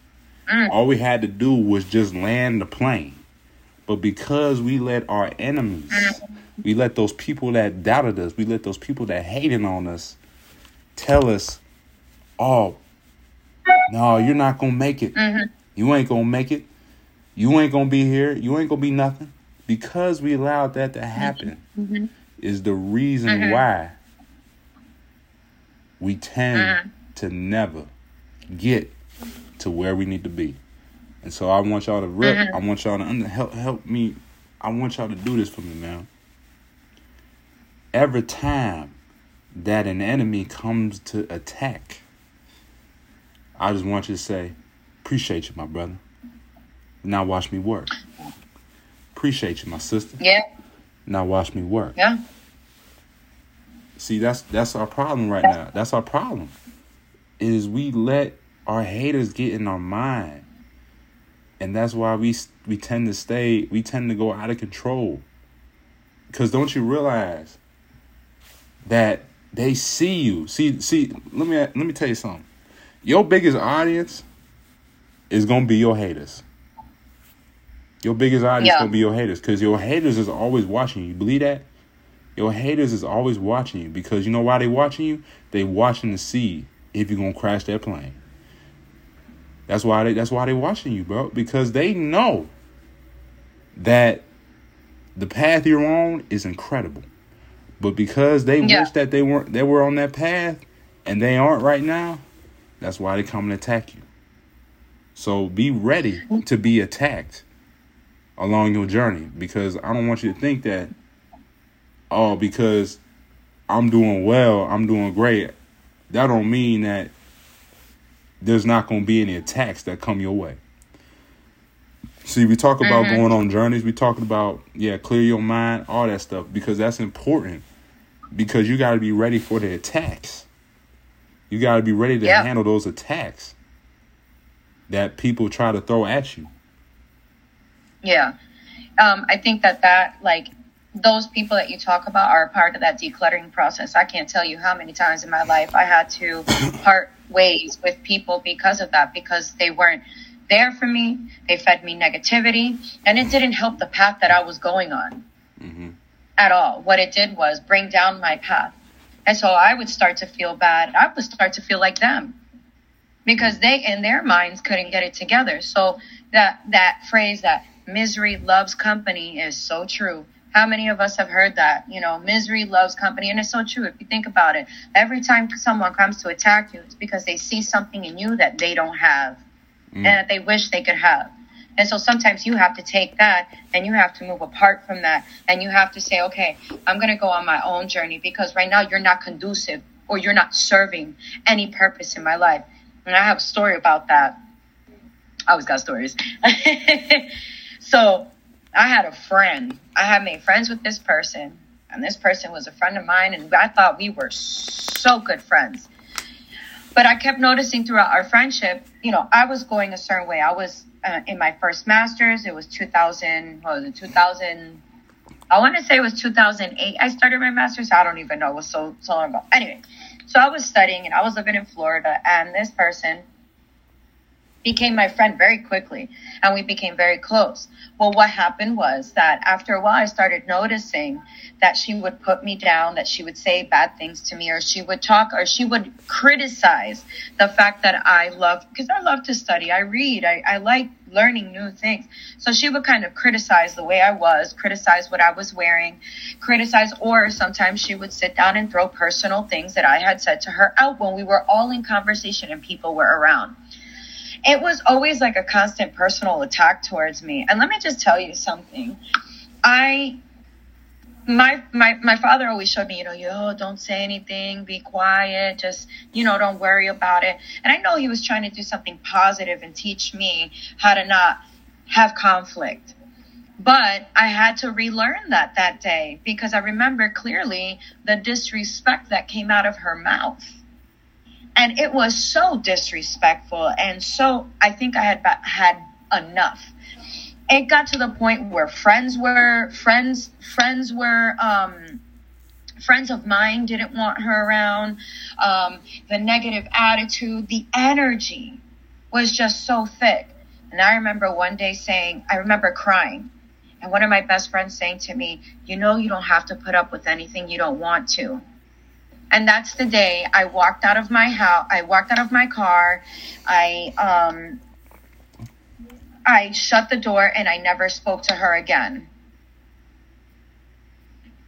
Mm. All we had to do was just land the plane. But because we let our enemies, mm. we let those people that doubted us, we let those people that hated on us tell us, oh, no, you're not going to make it. Mm-hmm. You ain't going to make it. You ain't going to be here. You ain't going to be nothing. Because we allowed that to happen mm-hmm. is the reason mm-hmm. why we tend mm-hmm. to never get to where we need to be. And so I want y'all to rip. Mm-hmm. I want y'all to under, help, help me. I want y'all to do this for me, man. Every time that an enemy comes to attack, I just want you to say, appreciate you, my brother. Now watch me work. Appreciate you, my sister. Yeah. Now watch me work. Yeah. See, that's that's our problem right now. That's our problem. Is we let our haters get in our mind. And that's why we we tend to stay, we tend to go out of control. Because don't you realize that they see you. See, see, let me let me tell you something. Your biggest audience is going to be your haters. Your biggest audience yeah. will be your haters, because your haters is always watching you. You believe that? Your haters is always watching you, because you know why they watching you? They watching to see if you're going to crash that plane. That's why they that's why they watching you, bro, because they know that the path you're on is incredible. But because they yeah. wish that they weren't they were on that path and they aren't right now, that's why they come and attack you. So be ready to be attacked along your journey, because I don't want you to think that, oh, because I'm doing well, I'm doing great, that don't mean that there's not going to be any attacks that come your way. See, we talk about mm-hmm. going on journeys. We talking about, yeah, clear your mind, all that stuff, because that's important, because you got to be ready for the attacks. You got to be ready to yep. handle those attacks that people try to throw at you. Yeah. Um, I think that that, like, those people that you talk about are a part of that decluttering process. I can't tell you how many times in my life I had to part ways with people because of that, because they weren't there for me. They fed me negativity, and it didn't help the path that I was going on mm-hmm. at all. What it did was bring down my path. And so I would start to feel bad. I would start to feel like them, because they, in their minds, couldn't get it together. So that that phrase that misery loves company is so true. How many of us have heard that? You know, misery loves company. And it's so true. If you think about it, every time someone comes to attack you, it's because they see something in you that they don't have mm. and that they wish they could have. And so sometimes you have to take that and you have to move apart from that. And you have to say, okay, I'm going to go on my own journey, because right now you're not conducive, or you're not serving any purpose in my life. And I have a story about that. I always got stories. So I had a friend. I had made friends with this person, and this person was a friend of mine. And I thought we were so good friends. But I kept noticing throughout our friendship, you know, I was going a certain way. I was uh, in my first master's. It was two thousand. What was it? two thousand. I want to say it was two thousand eight. I started my master's. I don't even know. It was so, so long ago. Anyway, so I was studying and I was living in Florida, and this person became my friend very quickly, and we became very close. Well, what happened was that after a while, I started noticing that she would put me down, that she would say bad things to me, or she would talk, or she would criticize the fact that I love, because I love to study. I read. I, I like learning new things. So she would kind of criticize the way I was, criticize what I was wearing, criticize, or sometimes she would sit down and throw personal things that I had said to her out when we were all in conversation and people were around. It was always like a constant personal attack towards me. And let me just tell you something. I, my, my, my father always showed me, you know, yo, don't say anything, be quiet, just, you know, don't worry about it. And I know he was trying to do something positive and teach me how to not have conflict. But I had to relearn that that day, because I remember clearly the disrespect that came out of her mouth. And it was so disrespectful. And so I think I had had enough. It got to the point where friends were friends, friends were, um, friends of mine didn't want her around. Um, the negative attitude, the energy was just so thick. And I remember one day saying, I remember crying. And one of my best friends saying to me, you know, you don't have to put up with anything you don't want to. And that's the day I walked out of my house. I walked out of my car. I, um, I shut the door and I never spoke to her again.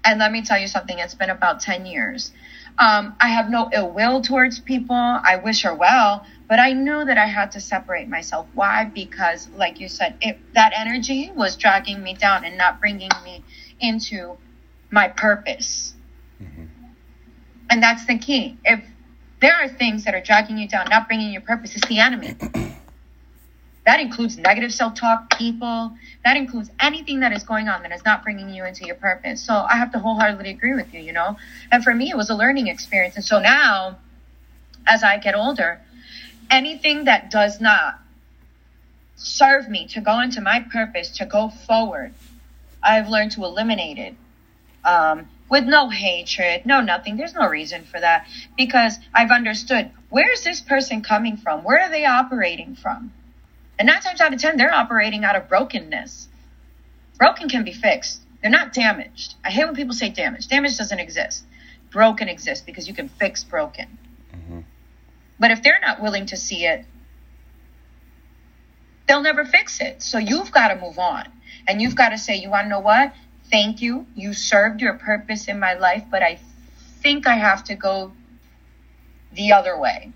And let me tell you something. It's been about ten years. Um, I have no ill will towards people. I wish her well, but I knew that I had to separate myself. Why? Because like you said, it, that energy was dragging me down and not bringing me into my purpose. Mm-hmm. And that's the key. If there are things that are dragging you down, not bringing your purpose, it's the enemy. That includes negative self-talk, people. That includes anything that is going on that is not bringing you into your purpose. So I have to wholeheartedly agree with you, you know. And for me, it was a learning experience. And so now, as I get older, anything that does not serve me to go into my purpose, to go forward, I've learned to eliminate it. Um, with no hatred, no nothing. There's no reason for that because I've understood, where is this person coming from? Where are they operating from? And nine times out of ten, they're operating out of brokenness. Broken can be fixed. They're not damaged. I hate when people say damage. Damage doesn't exist. Broken exists because you can fix broken. Mm-hmm. But if they're not willing to see it, they'll never fix it. So you've got to move on. And you've got to say, you want to know what? Thank you. You served your purpose in my life, but I think I have to go the other way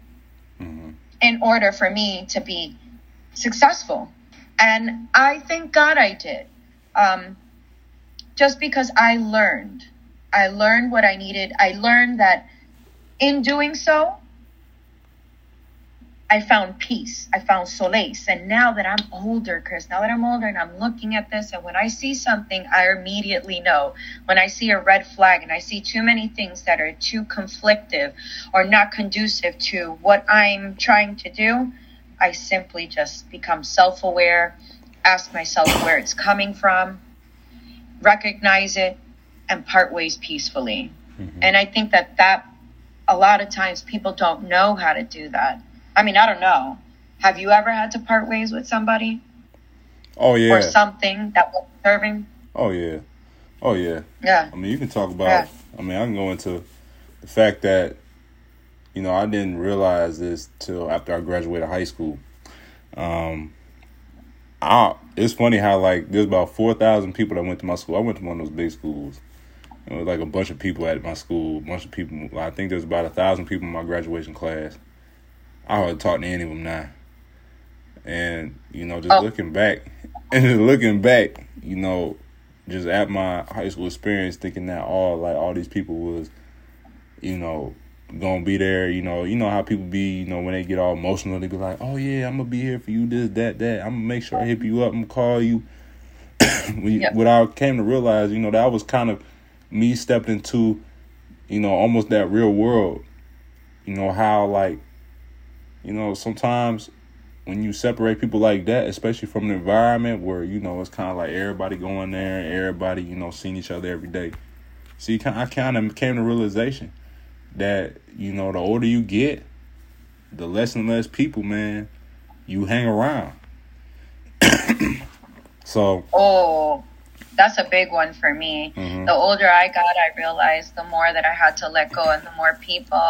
mm-hmm. in order for me to be successful. And I thank God I did. Um, just because I learned. I learned what I needed. I learned that in doing so, I found peace. I found solace. And now that I'm older, Chris, now that I'm older and I'm looking at this, and when I see something, I immediately know. When I see a red flag and I see too many things that are too conflictive or not conducive to what I'm trying to do, I simply just become self-aware, ask myself where it's coming from, recognize it, and part ways peacefully. Mm-hmm. And I think that that a lot of times people don't know how to do that. I mean, I don't know. Have you ever had to part ways with somebody? Oh, yeah. Or something that wasn't serving? Oh, yeah. Oh, yeah. Yeah. I mean, you can talk about, yeah. I mean, I can go into the fact that, you know, I didn't realize this till after I graduated high school. Um, I, it's funny how, like, there's about four thousand people that went to my school. I went to one of those big schools. It was like a bunch of people at my school, a bunch of people. I think there's about one thousand people in my graduation class. I hardly talk to any of them now. And, you know, just oh. looking back, and just looking back, you know, just at my high school experience, thinking that all, like, all these people was, you know, gonna be there, you know, you know how people be, you know, when they get all emotional, they be like, oh yeah, I'm gonna be here for you, this, that, that. I'm gonna make sure I hit you up and call you. when, yep. What I came to realize, you know, that was kind of me stepping into, you know, almost that real world. You know, how, like, you know, sometimes when you separate people like that, especially from an environment where, you know, it's kind of like everybody going there and everybody, you know, seeing each other every day. See, I kind of came to realization that, you know, the older you get, the less and less people, man, you hang around. So. Oh, that's a big one for me. Mm-hmm. The older I got, I realized the more that I had to let go and the more people,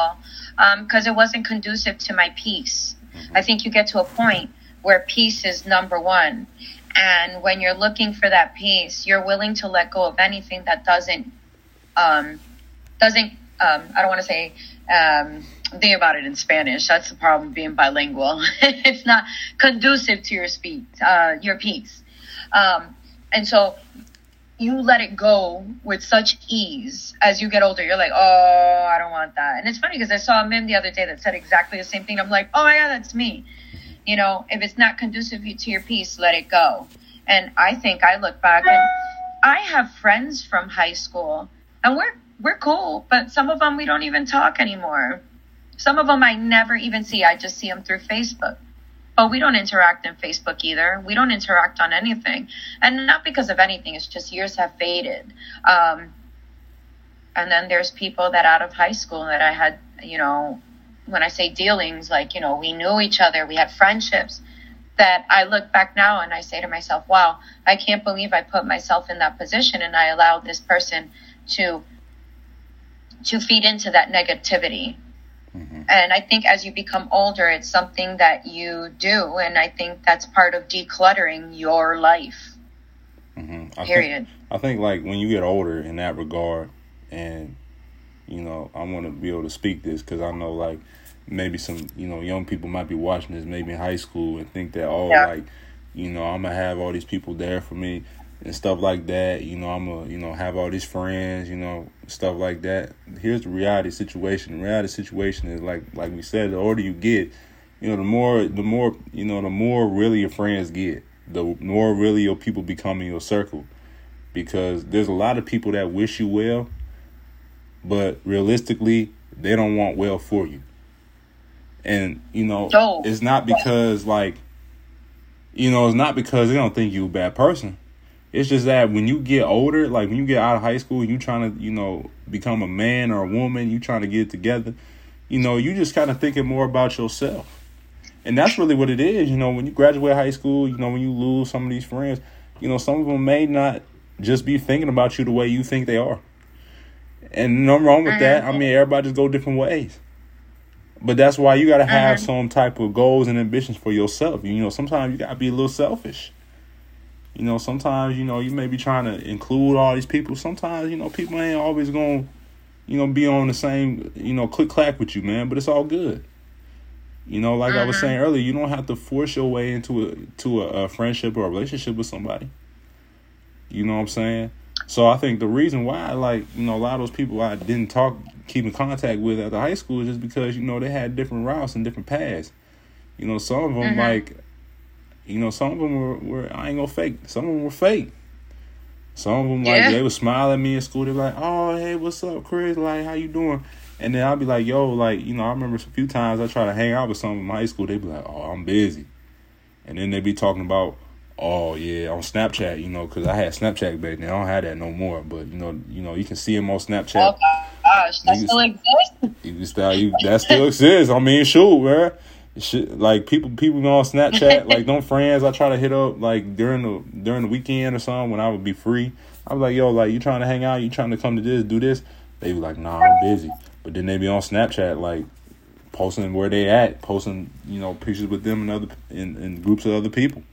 um, because it wasn't conducive to my peace. Mm-hmm. I think you get to a point where peace is number one. And when you're looking for that peace, you're willing to let go of anything that doesn't, um, doesn't, Um, I don't want to say, um, think about it in Spanish. That's the problem being bilingual. It's not conducive to your speech, uh, your peace. Um, and so you let it go with such ease as you get older. You're like, oh, I don't want that. And it's funny because I saw a meme the other day that said exactly the same thing. I'm like, oh yeah, that's me. You know, if it's not conducive to your peace, let it go. And I think I look back and I have friends from high school and we're We're cool, but some of them we don't even talk anymore. Some of them I never even see. I just see them through Facebook. But we don't interact on Facebook either. We don't interact on anything. And not because of anything. It's just years have faded. Um, and then there's people that out of high school that I had, you know, when I say dealings, like, you know, we knew each other. We had friendships. that I look back now and I say to myself, wow, I can't believe I put myself in that position and I allowed this person to to feed into that negativity. Mm-hmm. And I think as you become older, it's something that you do. And I think that's part of decluttering your life. Mm-hmm. I Period. Think, I think like when you get older in that regard, and, you know, I want to be able to speak this because I know like maybe some, you know, young people might be watching this maybe in high school and think that, oh, yeah. like, you know, I'm going to have all these people there for me and stuff like that. You know, I'm going to, you know, have all these friends, you know, stuff like that. Here's the reality situation. The reality situation is like, like we said, the older you get, you know, the more, the more, you know, the more really your friends get, the more really your people become in your circle, because there's a lot of people that wish you well, but realistically, they don't want well for you. And, you know, oh. it's not because, like, you know, it's not because they don't think you a bad person. It's just that when you get older, like when you get out of high school, you trying to, you know, become a man or a woman, you trying to get it together, you know, you just kind of thinking more about yourself. And that's really what it is. You know, when you graduate high school, you know, when you lose some of these friends, you know, some of them may not just be thinking about you the way you think they are. And nothing wrong with that. I mean, everybody just go different ways. But that's why you got to have uh-huh. some type of goals and ambitions for yourself. You know, sometimes you got to be a little selfish. You know, sometimes, you know, you may be trying to include all these people. Sometimes, you know, people ain't always going to, you know, be on the same, you know, click clack with you, man. But it's all good. You know, like uh-huh. I was saying earlier, you don't have to force your way into a, to a, a friendship or a relationship with somebody. You know what I'm saying? So I think the reason why, like, you know, a lot of those people I didn't talk, keep in contact with at the high school is just because, you know, they had different routes and different paths. You know, some of them, mm-hmm. like, you know, some of them were, were, I ain't gonna fake, some of them were fake. Some of them, yeah. like, they would smile at me in school. They were like, oh, hey, what's up, Chris? Like, how you doing? And then I'd be like, yo, like, you know, I remember a few times I tried to hang out with some in my high school. They'd be like, oh, I'm busy. And then they'd be talking about, oh, yeah, on Snapchat, you know, because I had Snapchat back then. I don't have that no more. But, you know, you know, you can see them on Snapchat. Okay. Gosh, that you, still exists. You, style, you, that still exists. I mean, shoot, man. Shit, like people, people go on Snapchat. Like them friends, I try to hit up like during the during the weekend or something when I would be free. I was like, yo, like you trying to hang out? You trying to come to this? Do this? They be like, nah, I'm busy. But then they be on Snapchat, like posting where they at, posting you know pictures with them and other in, in groups of other people.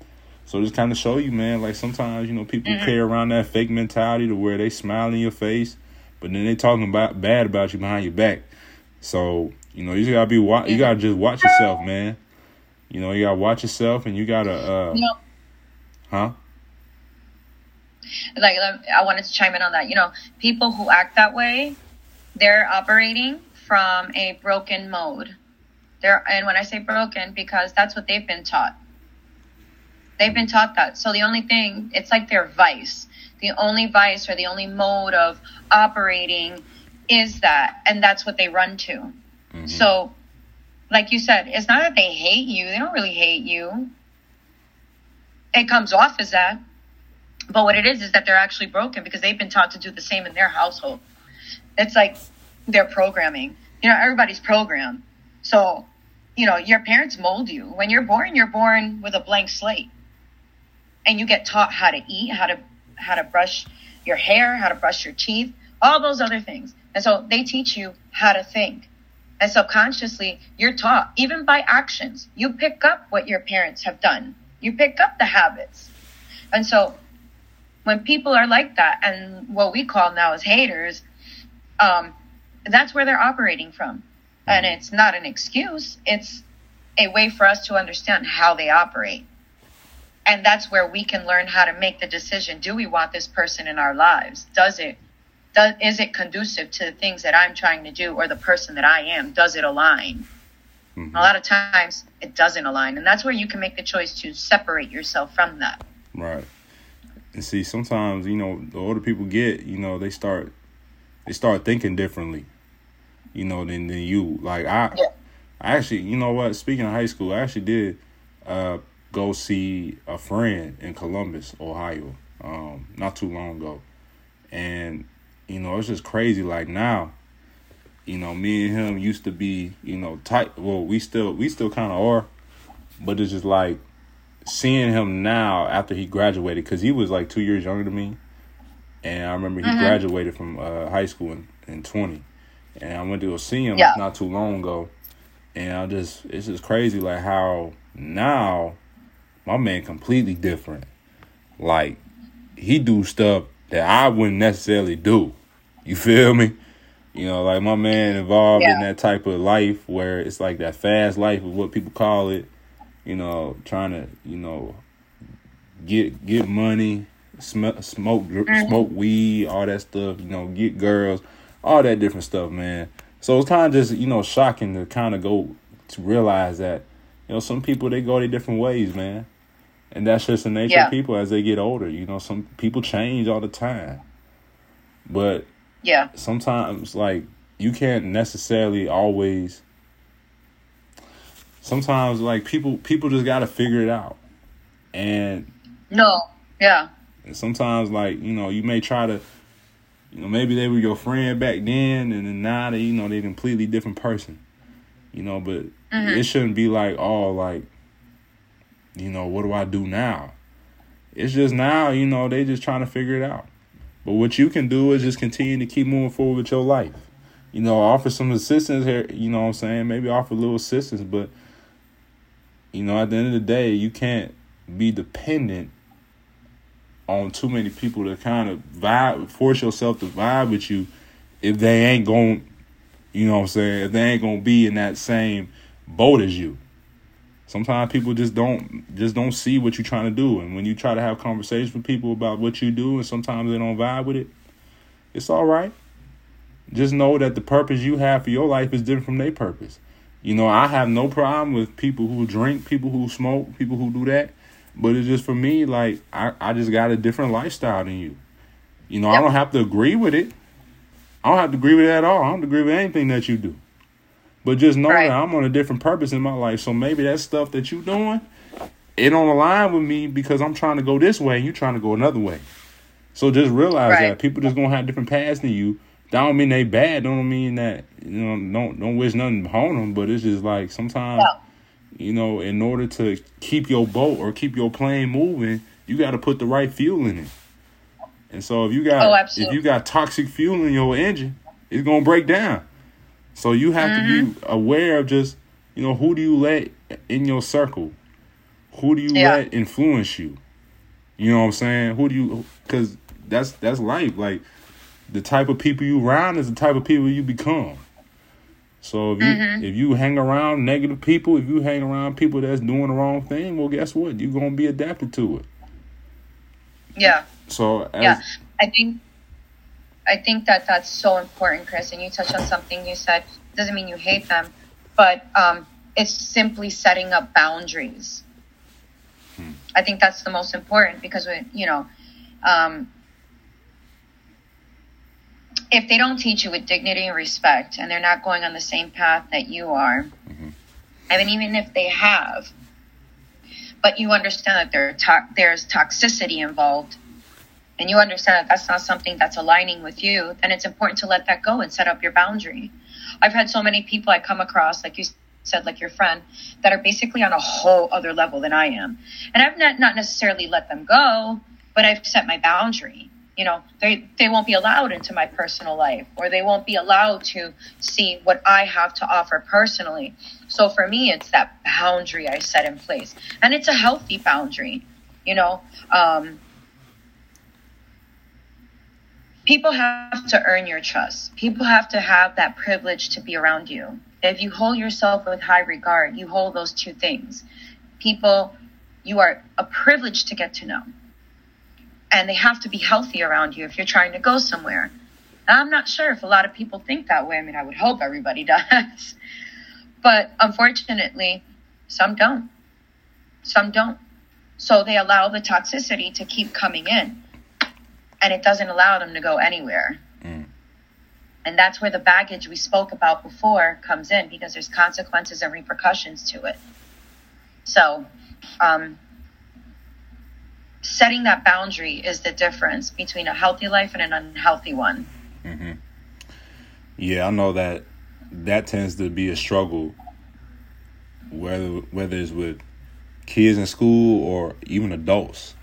So just kind of show you, man. Like sometimes you know people mm-hmm. carry around that fake mentality to where they smile in your face. But then they talking about bad about you behind your back, so you know you just gotta be wa- you gotta just watch yourself, man. You know you gotta watch yourself, and you gotta, uh, you know, huh? Like I wanted to chime in on that. You know, people who act that way, they're operating from a broken mode. They're, and when I say broken, because that's what they've been taught. They've been taught that. So the only thing, it's like their vice. The only vice or the only mode of operating is that. And that's what they run to. Mm-hmm. So, like you said, it's not that they hate you. They don't really hate you. It comes off as that. But what it is, is that they're actually broken because they've been taught to do the same in their household. It's like their programming. You know, everybody's programmed. So, you know, your parents mold you. When you're born, you're born with a blank slate. And you get taught how to eat, how to how to brush your hair, how to brush your teeth, all those other things. And so they teach you how to think. And subconsciously, you're taught, even by actions, you pick up what your parents have done. You pick up the habits. And so when people are like that, and what we call now as haters, um, that's where they're operating from. And it's not an excuse. It's a way for us to understand how they operate. And that's where we can learn how to make the decision. Do we want this person in our lives? Does it, does, is it conducive to the things that I'm trying to do or the person that I am? Does it align? Mm-hmm. A lot of times it doesn't align. And that's where you can make the choice to separate yourself from that. Right. And see, sometimes, you know, the older people get, you know, they start, they start thinking differently, you know, than, than you. Like I, yeah. I actually, you know what, speaking of high school, I actually did, uh, go see a friend in Columbus, Ohio, um, not too long ago. And, you know, it's just crazy. Like now, you know, me and him used to be, you know, tight. Well, we still, we still kind of are, but it's just like, seeing him now after he graduated, because he was like two years younger than me. And I remember he mm-hmm. graduated from uh, high school in, in twenty. And I went to go see him yeah. not too long ago. And I just, it's just crazy, like, how now my man completely different. Like, he do stuff that I wouldn't necessarily do. You feel me? You know, like, my man involved yeah. in that type of life where it's like that fast life of what people call it. You know, trying to, you know, get get money, sm- smoke mm-hmm. smoke weed, all that stuff. You know, get girls, all that different stuff, man. So it's kind of just, you know, shocking to kind of go to realize that, you know, some people, they go their different ways, man. And that's just the nature yeah. of people as they get older. You know, some people change all the time. But yeah, sometimes, like, you can't necessarily always. Sometimes, like, people people just got to figure it out. And no, yeah. And sometimes, like, you know, you may try to, you know, maybe they were your friend back then, and then now they, you know, they're a completely different person. You know, but mm-hmm. it shouldn't be like, oh, like, you know, what do I do now? It's just now, you know, they just trying to figure it out. But what you can do is just continue to keep moving forward with your life. You know, offer some assistance here, you know what I'm saying? Maybe offer a little assistance, but, you know, at the end of the day, you can't be dependent on too many people to kind of vibe, force yourself to vibe with you if they ain't going, you know what I'm saying, if they ain't going to be in that same boat as you. Sometimes people just don't just don't see what you're trying to do. And when you try to have conversations with people about what you do and sometimes they don't vibe with it, it's all right. Just know that the purpose you have for your life is different from their purpose. You know, I have no problem with people who drink, people who smoke, people who do that. But it's just for me, like, I, I just got a different lifestyle than you. You know, yep. I don't have to agree with it. I don't have to agree with it at all. I don't agree with anything that you do. But just know right. that I'm on a different purpose in my life. So maybe that stuff that you doing, it don't align with me because I'm trying to go this way and you're trying to go another way. So just realize right. that people just going to have different paths than you. That don't mean they bad. Don't mean that, you know, don't don't wish nothing on them. But it's just like sometimes, yeah. you know, in order to keep your boat or keep your plane moving, you got to put the right fuel in it. And so if you got oh, if you got toxic fuel in your engine, it's gonna break down. So you have mm-hmm. to be aware of just, you know, who do you let in your circle? Who do you yeah. let influence you? You know what I'm saying? Who do you? Because that's that's life, like. The type of people you around is the type of people you become. So if you mm-hmm. if you hang around negative people, if you hang around people that's doing the wrong thing, well, guess what? You're going to be adapted to it. Yeah. So as yeah, I think I think that that's so important, Chris. And you touched on something you said. It doesn't mean you hate them, but um, it's simply setting up boundaries. Hmm. I think that's the most important because we, you know. Um, If they don't teach you with dignity and respect and they're not going on the same path that you are, mm-hmm. I mean, even if they have, but you understand that there to- there's toxicity involved and you understand that that's not something that's aligning with you, then it's important to let that go and set up your boundary. I've had so many people I come across, like you said, like your friend, that are basically on a whole other level than I am. And I've not, not necessarily let them go, but I've set my boundary. You know, they, they won't be allowed into my personal life or they won't be allowed to see what I have to offer personally. So for me, it's that boundary I set in place and it's a healthy boundary. You know, um, people have to earn your trust. People have to have that privilege to be around you. If you hold yourself with high regard, you hold those two things. People, you are a privilege to get to know. And they have to be healthy around you if you're trying to go somewhere. I'm not sure if a lot of people think that way. I mean, I would hope everybody does. But unfortunately, some don't. Some don't. So they allow the toxicity to keep coming in. And it doesn't allow them to go anywhere. Mm. And that's where the baggage we spoke about before comes in. Because there's consequences and repercussions to it. So, um... setting that boundary is the difference between a healthy life and an unhealthy one. Mm-hmm. Yeah, I know that that tends to be a struggle, whether whether it's with kids in school or even adults.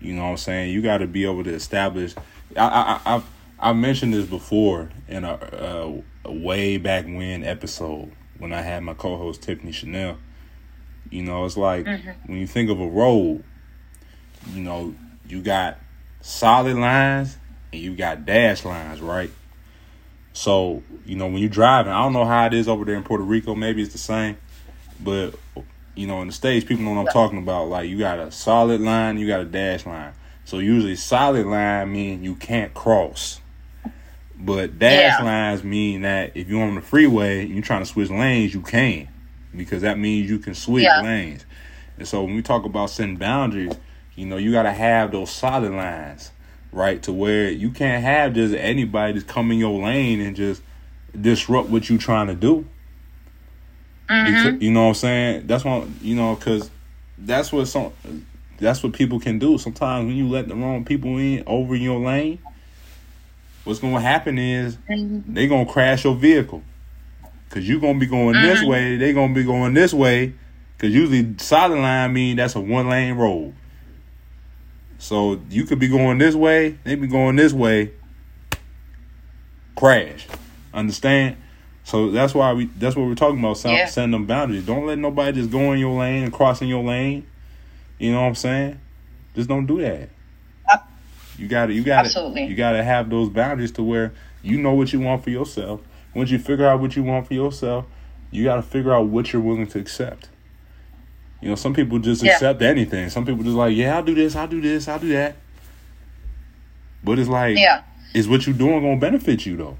You know what I'm saying? You got to be able to establish. I I I've, I've mentioned this before in a, a, a way back when episode when I had my co-host Tiffany Chanel. You know, it's like mm-hmm. when you think of a road, you know, you got solid lines and you got dash lines, right? So, you know, when you're driving, I don't know how it is over there in Puerto Rico. Maybe it's the same. But, you know, in the States, people know what I'm talking about. Like, you got a solid line, you got a dash line. So usually solid line mean you can't cross. But dash yeah. lines mean that if you're on the freeway and you're trying to switch lanes, you can. Because that means you can switch yeah. lanes. And so when we talk about setting boundaries, you know, you got to have those solid lines. Right, to where you can't have just anybody just come in your lane and just disrupt what you trying to do. Mm-hmm. Because, you know what I'm saying? That's what, you know, because that's what some, that's what people can do. Sometimes when you let the wrong people in over in your lane, what's going to happen is mm-hmm. they going to crash your vehicle. Because you're going to be going mm-hmm. this way, they going to be going this way. Because usually solid line means that's a one lane road. So you could be going this way, they be going this way, crash. Understand? So that's why we that's what we're talking about, yeah. setting them boundaries. Don't let nobody just go in your lane and cross in your lane. You know what I'm saying? Just don't do that. You gotta you gotta Absolutely. You gotta have those boundaries to where you know what you want for yourself. Once you figure out what you want for yourself, you gotta figure out what you're willing to accept. You know, some people just yeah. accept anything. Some people just like, yeah, I'll do this, I'll do this, I'll do that. But it's like, yeah. is what you doing going to benefit you, though?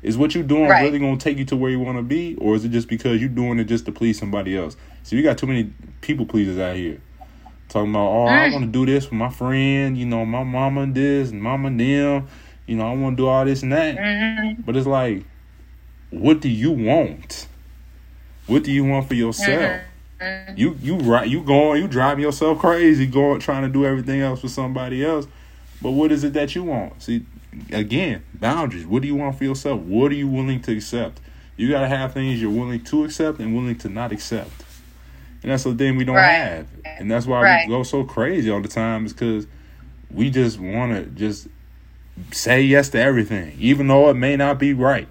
Is what you doing right. really going to take you to where you want to be? Or is it just because you doing it just to please somebody else? See, we got too many people pleasers out here. Talking about, oh, mm. I want to do this for my friend. You know, my mama this and mama them. You know, I want to do all this and that. Mm-hmm. But it's like, what do you want? What do you want for yourself? Mm-hmm. You you right you going you driving yourself crazy going trying to do everything else for somebody else, but what is it that you want? See, again, boundaries. What do you want for yourself? What are you willing to accept? You gotta have things you're willing to accept and willing to not accept, and that's the thing we don't right. have, and that's why right. we go so crazy all the time is because we just want to just say yes to everything, even though it may not be right.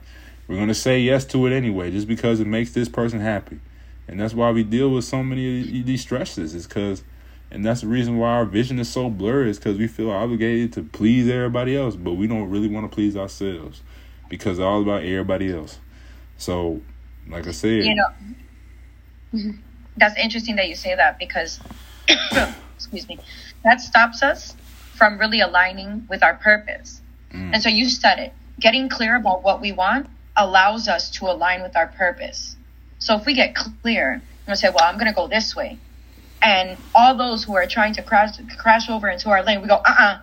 We're gonna say yes to it anyway, just because it makes this person happy. And that's why we deal with so many of these stresses is because, and that's the reason why our vision is so blurred is because we feel obligated to please everybody else, but we don't really want to please ourselves because it's all about everybody else. So, like I said. You know, that's interesting that you say that because, excuse me, that stops us from really aligning with our purpose. Mm. And so you said it, getting clear about what we want allows us to align with our purpose. So if we get clear and say, well, I'm going to go this way. And all those who are trying to crash crash over into our lane, we go, uh-uh.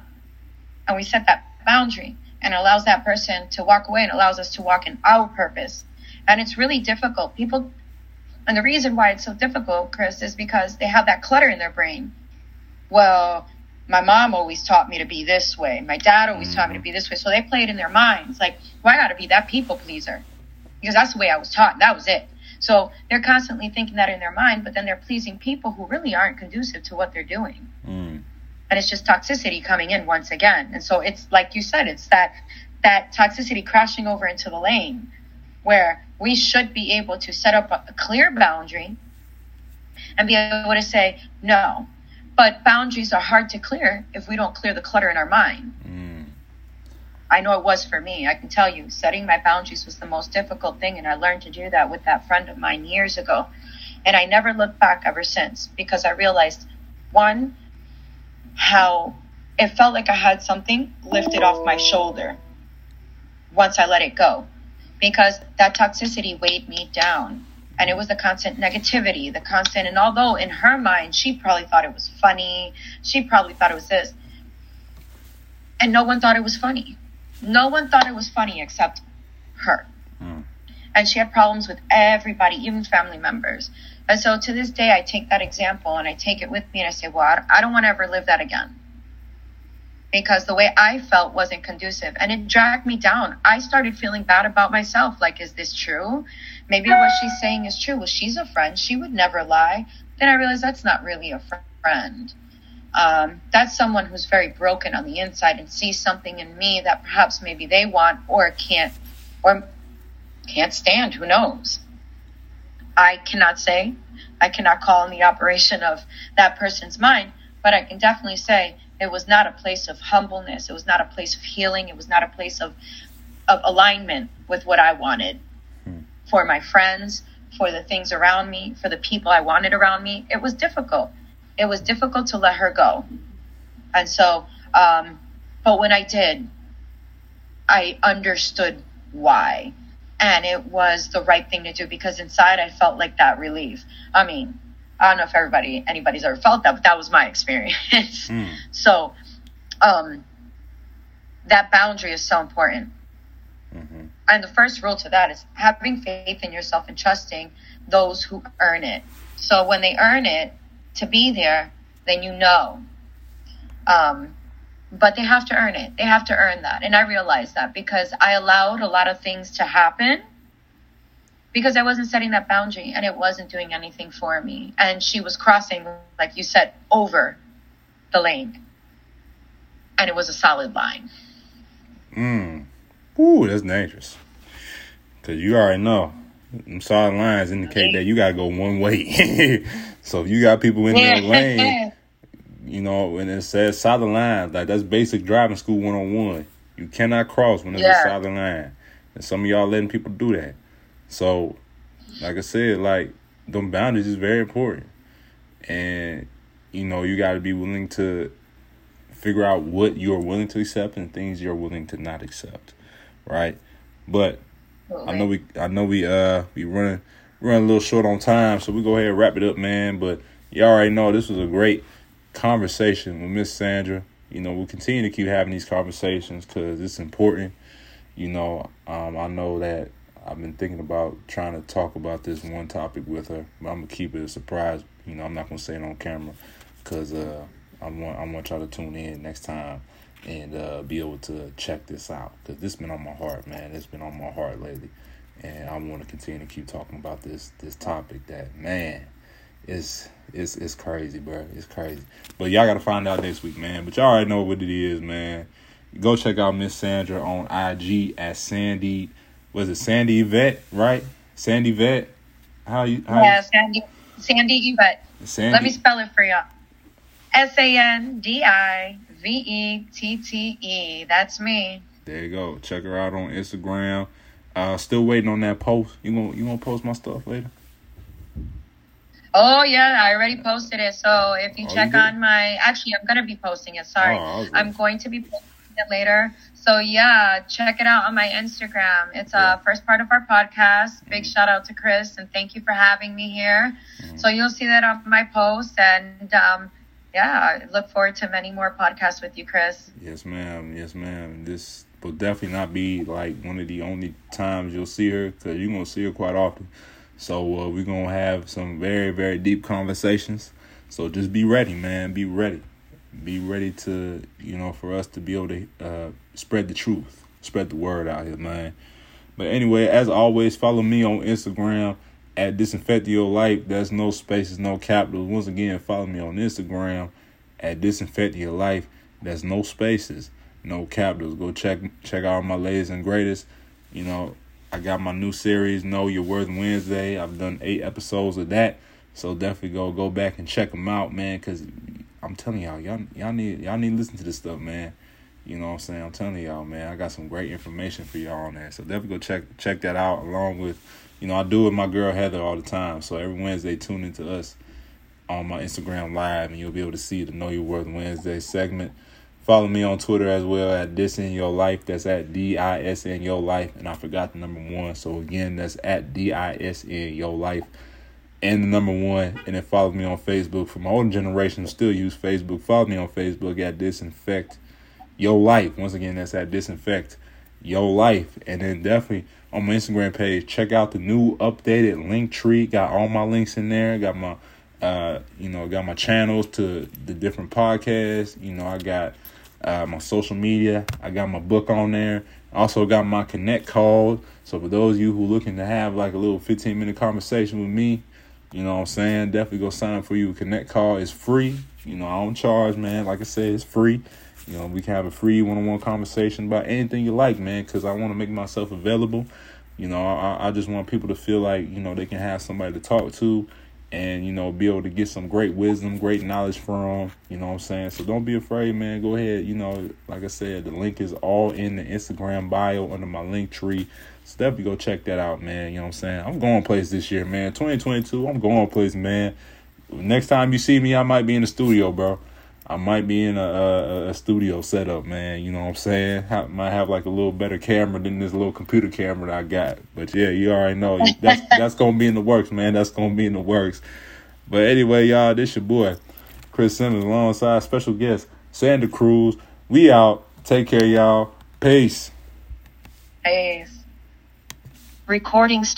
And we set that boundary and allows that person to walk away and allows us to walk in our purpose. And it's really difficult. People, and the reason why it's so difficult, Chris, is because they have that clutter in their brain. Well, my mom always taught me to be this way. My dad always taught me to be this way. So they play it in their minds. Like, well, I got to be that people pleaser because that's the way I was taught. That was it. So they're constantly thinking that in their mind, but then they're pleasing people who really aren't conducive to what they're doing. Mm. And it's just toxicity coming in once again. And so it's like you said, it's that that toxicity crashing over into the lane where we should be able to set up a, a clear boundary and be able to say no. But boundaries are hard to clear if we don't clear the clutter in our mind. Mm. I know it was for me. I can tell you, setting my boundaries was the most difficult thing, and I learned to do that with that friend of mine years ago. And I never looked back ever since because I realized, one, how it felt like I had something lifted off my shoulder once I let it go because that toxicity weighed me down. And it was the constant negativity, the constant, and although in her mind, she probably thought it was funny. She probably thought it was this. And no one thought it was funny. No one thought it was funny except her. Mm. And she had problems with everybody, even family members. And so to this day, I take that example and I take it with me and I say, well, I don't want to ever live that again. Because the way I felt wasn't conducive and it dragged me down. I started feeling bad about myself. Like, is this true? Maybe what she's saying is true. Well, she's a friend. She would never lie. then I realized that's not really a friend. Um, that's someone who's very broken on the inside and sees something in me that perhaps maybe they want or can't or can't stand. Who knows? I cannot say, I cannot call on the operation of that person's mind, but I can definitely say it was not a place of humbleness. It was not a place of healing. It was not a place of, of alignment with what I wanted for my friends, for the things around me, for the people I wanted around me. It was difficult. It was difficult to let her go. And so, um, but when I did, I understood why. And it was the right thing to do because inside I felt like that relief. I mean, I don't know if everybody, anybody's ever felt that, but that was my experience. Mm. So um, that boundary is so important. Mm-hmm. And the first rule to that is having faith in yourself and trusting those who earn it. So when they earn it, to be there, then you know. Um, but they have to earn it. They have to earn that. And I realized that because I allowed a lot of things to happen because I wasn't setting that boundary and it wasn't doing anything for me. And she was crossing, like you said, over the lane. And it was a solid line. Mm. Ooh, that's dangerous. Because you already know. Them solid lines indicate that you got to go one way. So if you got people in their lane, you know, when it says solid lines, like that's basic driving school one oh one. You cannot cross when there's yeah. a solid line. And some of y'all letting people do that. So, like I said, like, them boundaries is very important. And, you know, you got to be willing to figure out what you're willing to accept and things you're willing to not accept. Right? But I know we, I know we, uh, we running, running a little short on time, so we go ahead and wrap it up, man. But y'all already know this was a great conversation with Miss Sandra. You know, we'll continue to keep having these conversations because it's important. You know, um, I know that I've been thinking about trying to talk about this one topic with her, but I'm gonna keep it a surprise. You know, I'm not gonna say it on camera because uh, I want, I want y'all to tune in next time. And uh, be able to check this out. Because this has been on my heart, man. It's been on my heart lately. And I want to continue to keep talking about this this topic that, man, it's, it's, it's crazy, bro. It's crazy. But y'all got to find out next week, man. But y'all already know what it is, man. Go check out Miss Sandra on I G at Sandi. Was it Sandi Yvette, right? Sandi Yvette? How you? How yeah, you? Sandi, Sandi Yvette. Sandi. Let me spell it for y'all. S A N D I V E T T E. That's me. There you go. Check her out on Instagram. Uh, still waiting on that post. You gonna you gonna post my stuff later? Oh yeah, I already posted it. So if you oh, check you on my, actually I'm gonna be posting it. Sorry, oh, I'm going to be posting it later. So yeah, check it out on my Instagram. It's a yeah. uh, first part of our podcast. Mm-hmm. Big shout out to Chris and thank you for having me here. Mm-hmm. So you'll see that on my post and. Um, Yeah, I look forward to many more podcasts with you, Chris. Yes, ma'am. Yes, ma'am. This will definitely not be like one of the only times you'll see her because you're going to see her quite often. So uh, we're going to have some very, very deep conversations. So just be ready, man. Be ready. Be ready to, you know, for us to be able to uh, spread the truth, spread the word out here, man. But anyway, as always, follow me on Instagram. At Disinfect Your Life, there's no spaces, no capitals. Once again, follow me on Instagram at Disinfect Your Life. There's no spaces, no capitals. Go check check out my latest and greatest. You know, I got my new series, Know Your Worth Wednesday. I've done eight episodes of that, so definitely go go back and check them out, man. Cause I'm telling y'all, y'all y'all need y'all need to listen to this stuff, man. You know what I'm saying? I'm telling y'all, man. I got some great information for y'all on that, so definitely go check check that out along with. You know, I do it with my girl Heather all the time. So every Wednesday, tune into us on my Instagram Live, and you'll be able to see the Know Your Worth Wednesday segment. Follow me on Twitter as well at Dis In Your Life. That's at D I S N Your Life. And I forgot the number one. So, again, that's at D I S N Your Life and the number one. And then follow me on Facebook. For my older generation, still use Facebook. Follow me on Facebook at Disinfect Your Life. Once again, that's at Disinfect Your Life. And then definitely on my Instagram page, check out the new updated link tree. Got all my links in there. Got my uh you know, got my channels to the different podcasts. You know, I got uh my social media, I got my book on there. I also got my connect call. So for those of you who are looking to have like a little fifteen minute conversation with me, You know what I'm saying? Definitely go sign up for you. Connect call is free. You know, I don't charge, man. Like I said, it's free. You know, we can have a free one-on-one conversation about anything you like, man, because I want to make myself available. You know, I, I just want people to feel like, you know, they can have somebody to talk to and, you know, be able to get some great wisdom, great knowledge from, you know what I'm saying? So don't be afraid, man. Go ahead. You know, like I said, the link is all in the Instagram bio under my link tree. So definitely go check that out, man. You know what I'm saying? I'm going place this year, man. twenty twenty-two, I'm going place, man. Next time you see me, I might be in the studio, bro. I might be in a, a, a studio setup, man. You know what I'm saying? I might have like a little better camera than this little computer camera that I got. But yeah, you already know. That's that's going to be in the works, man. That's going to be in the works. But anyway, y'all, this your boy, Chris Simmons, alongside special guest, Sandra Cruz. We out. Take care, y'all. Peace. Peace. Recording stop.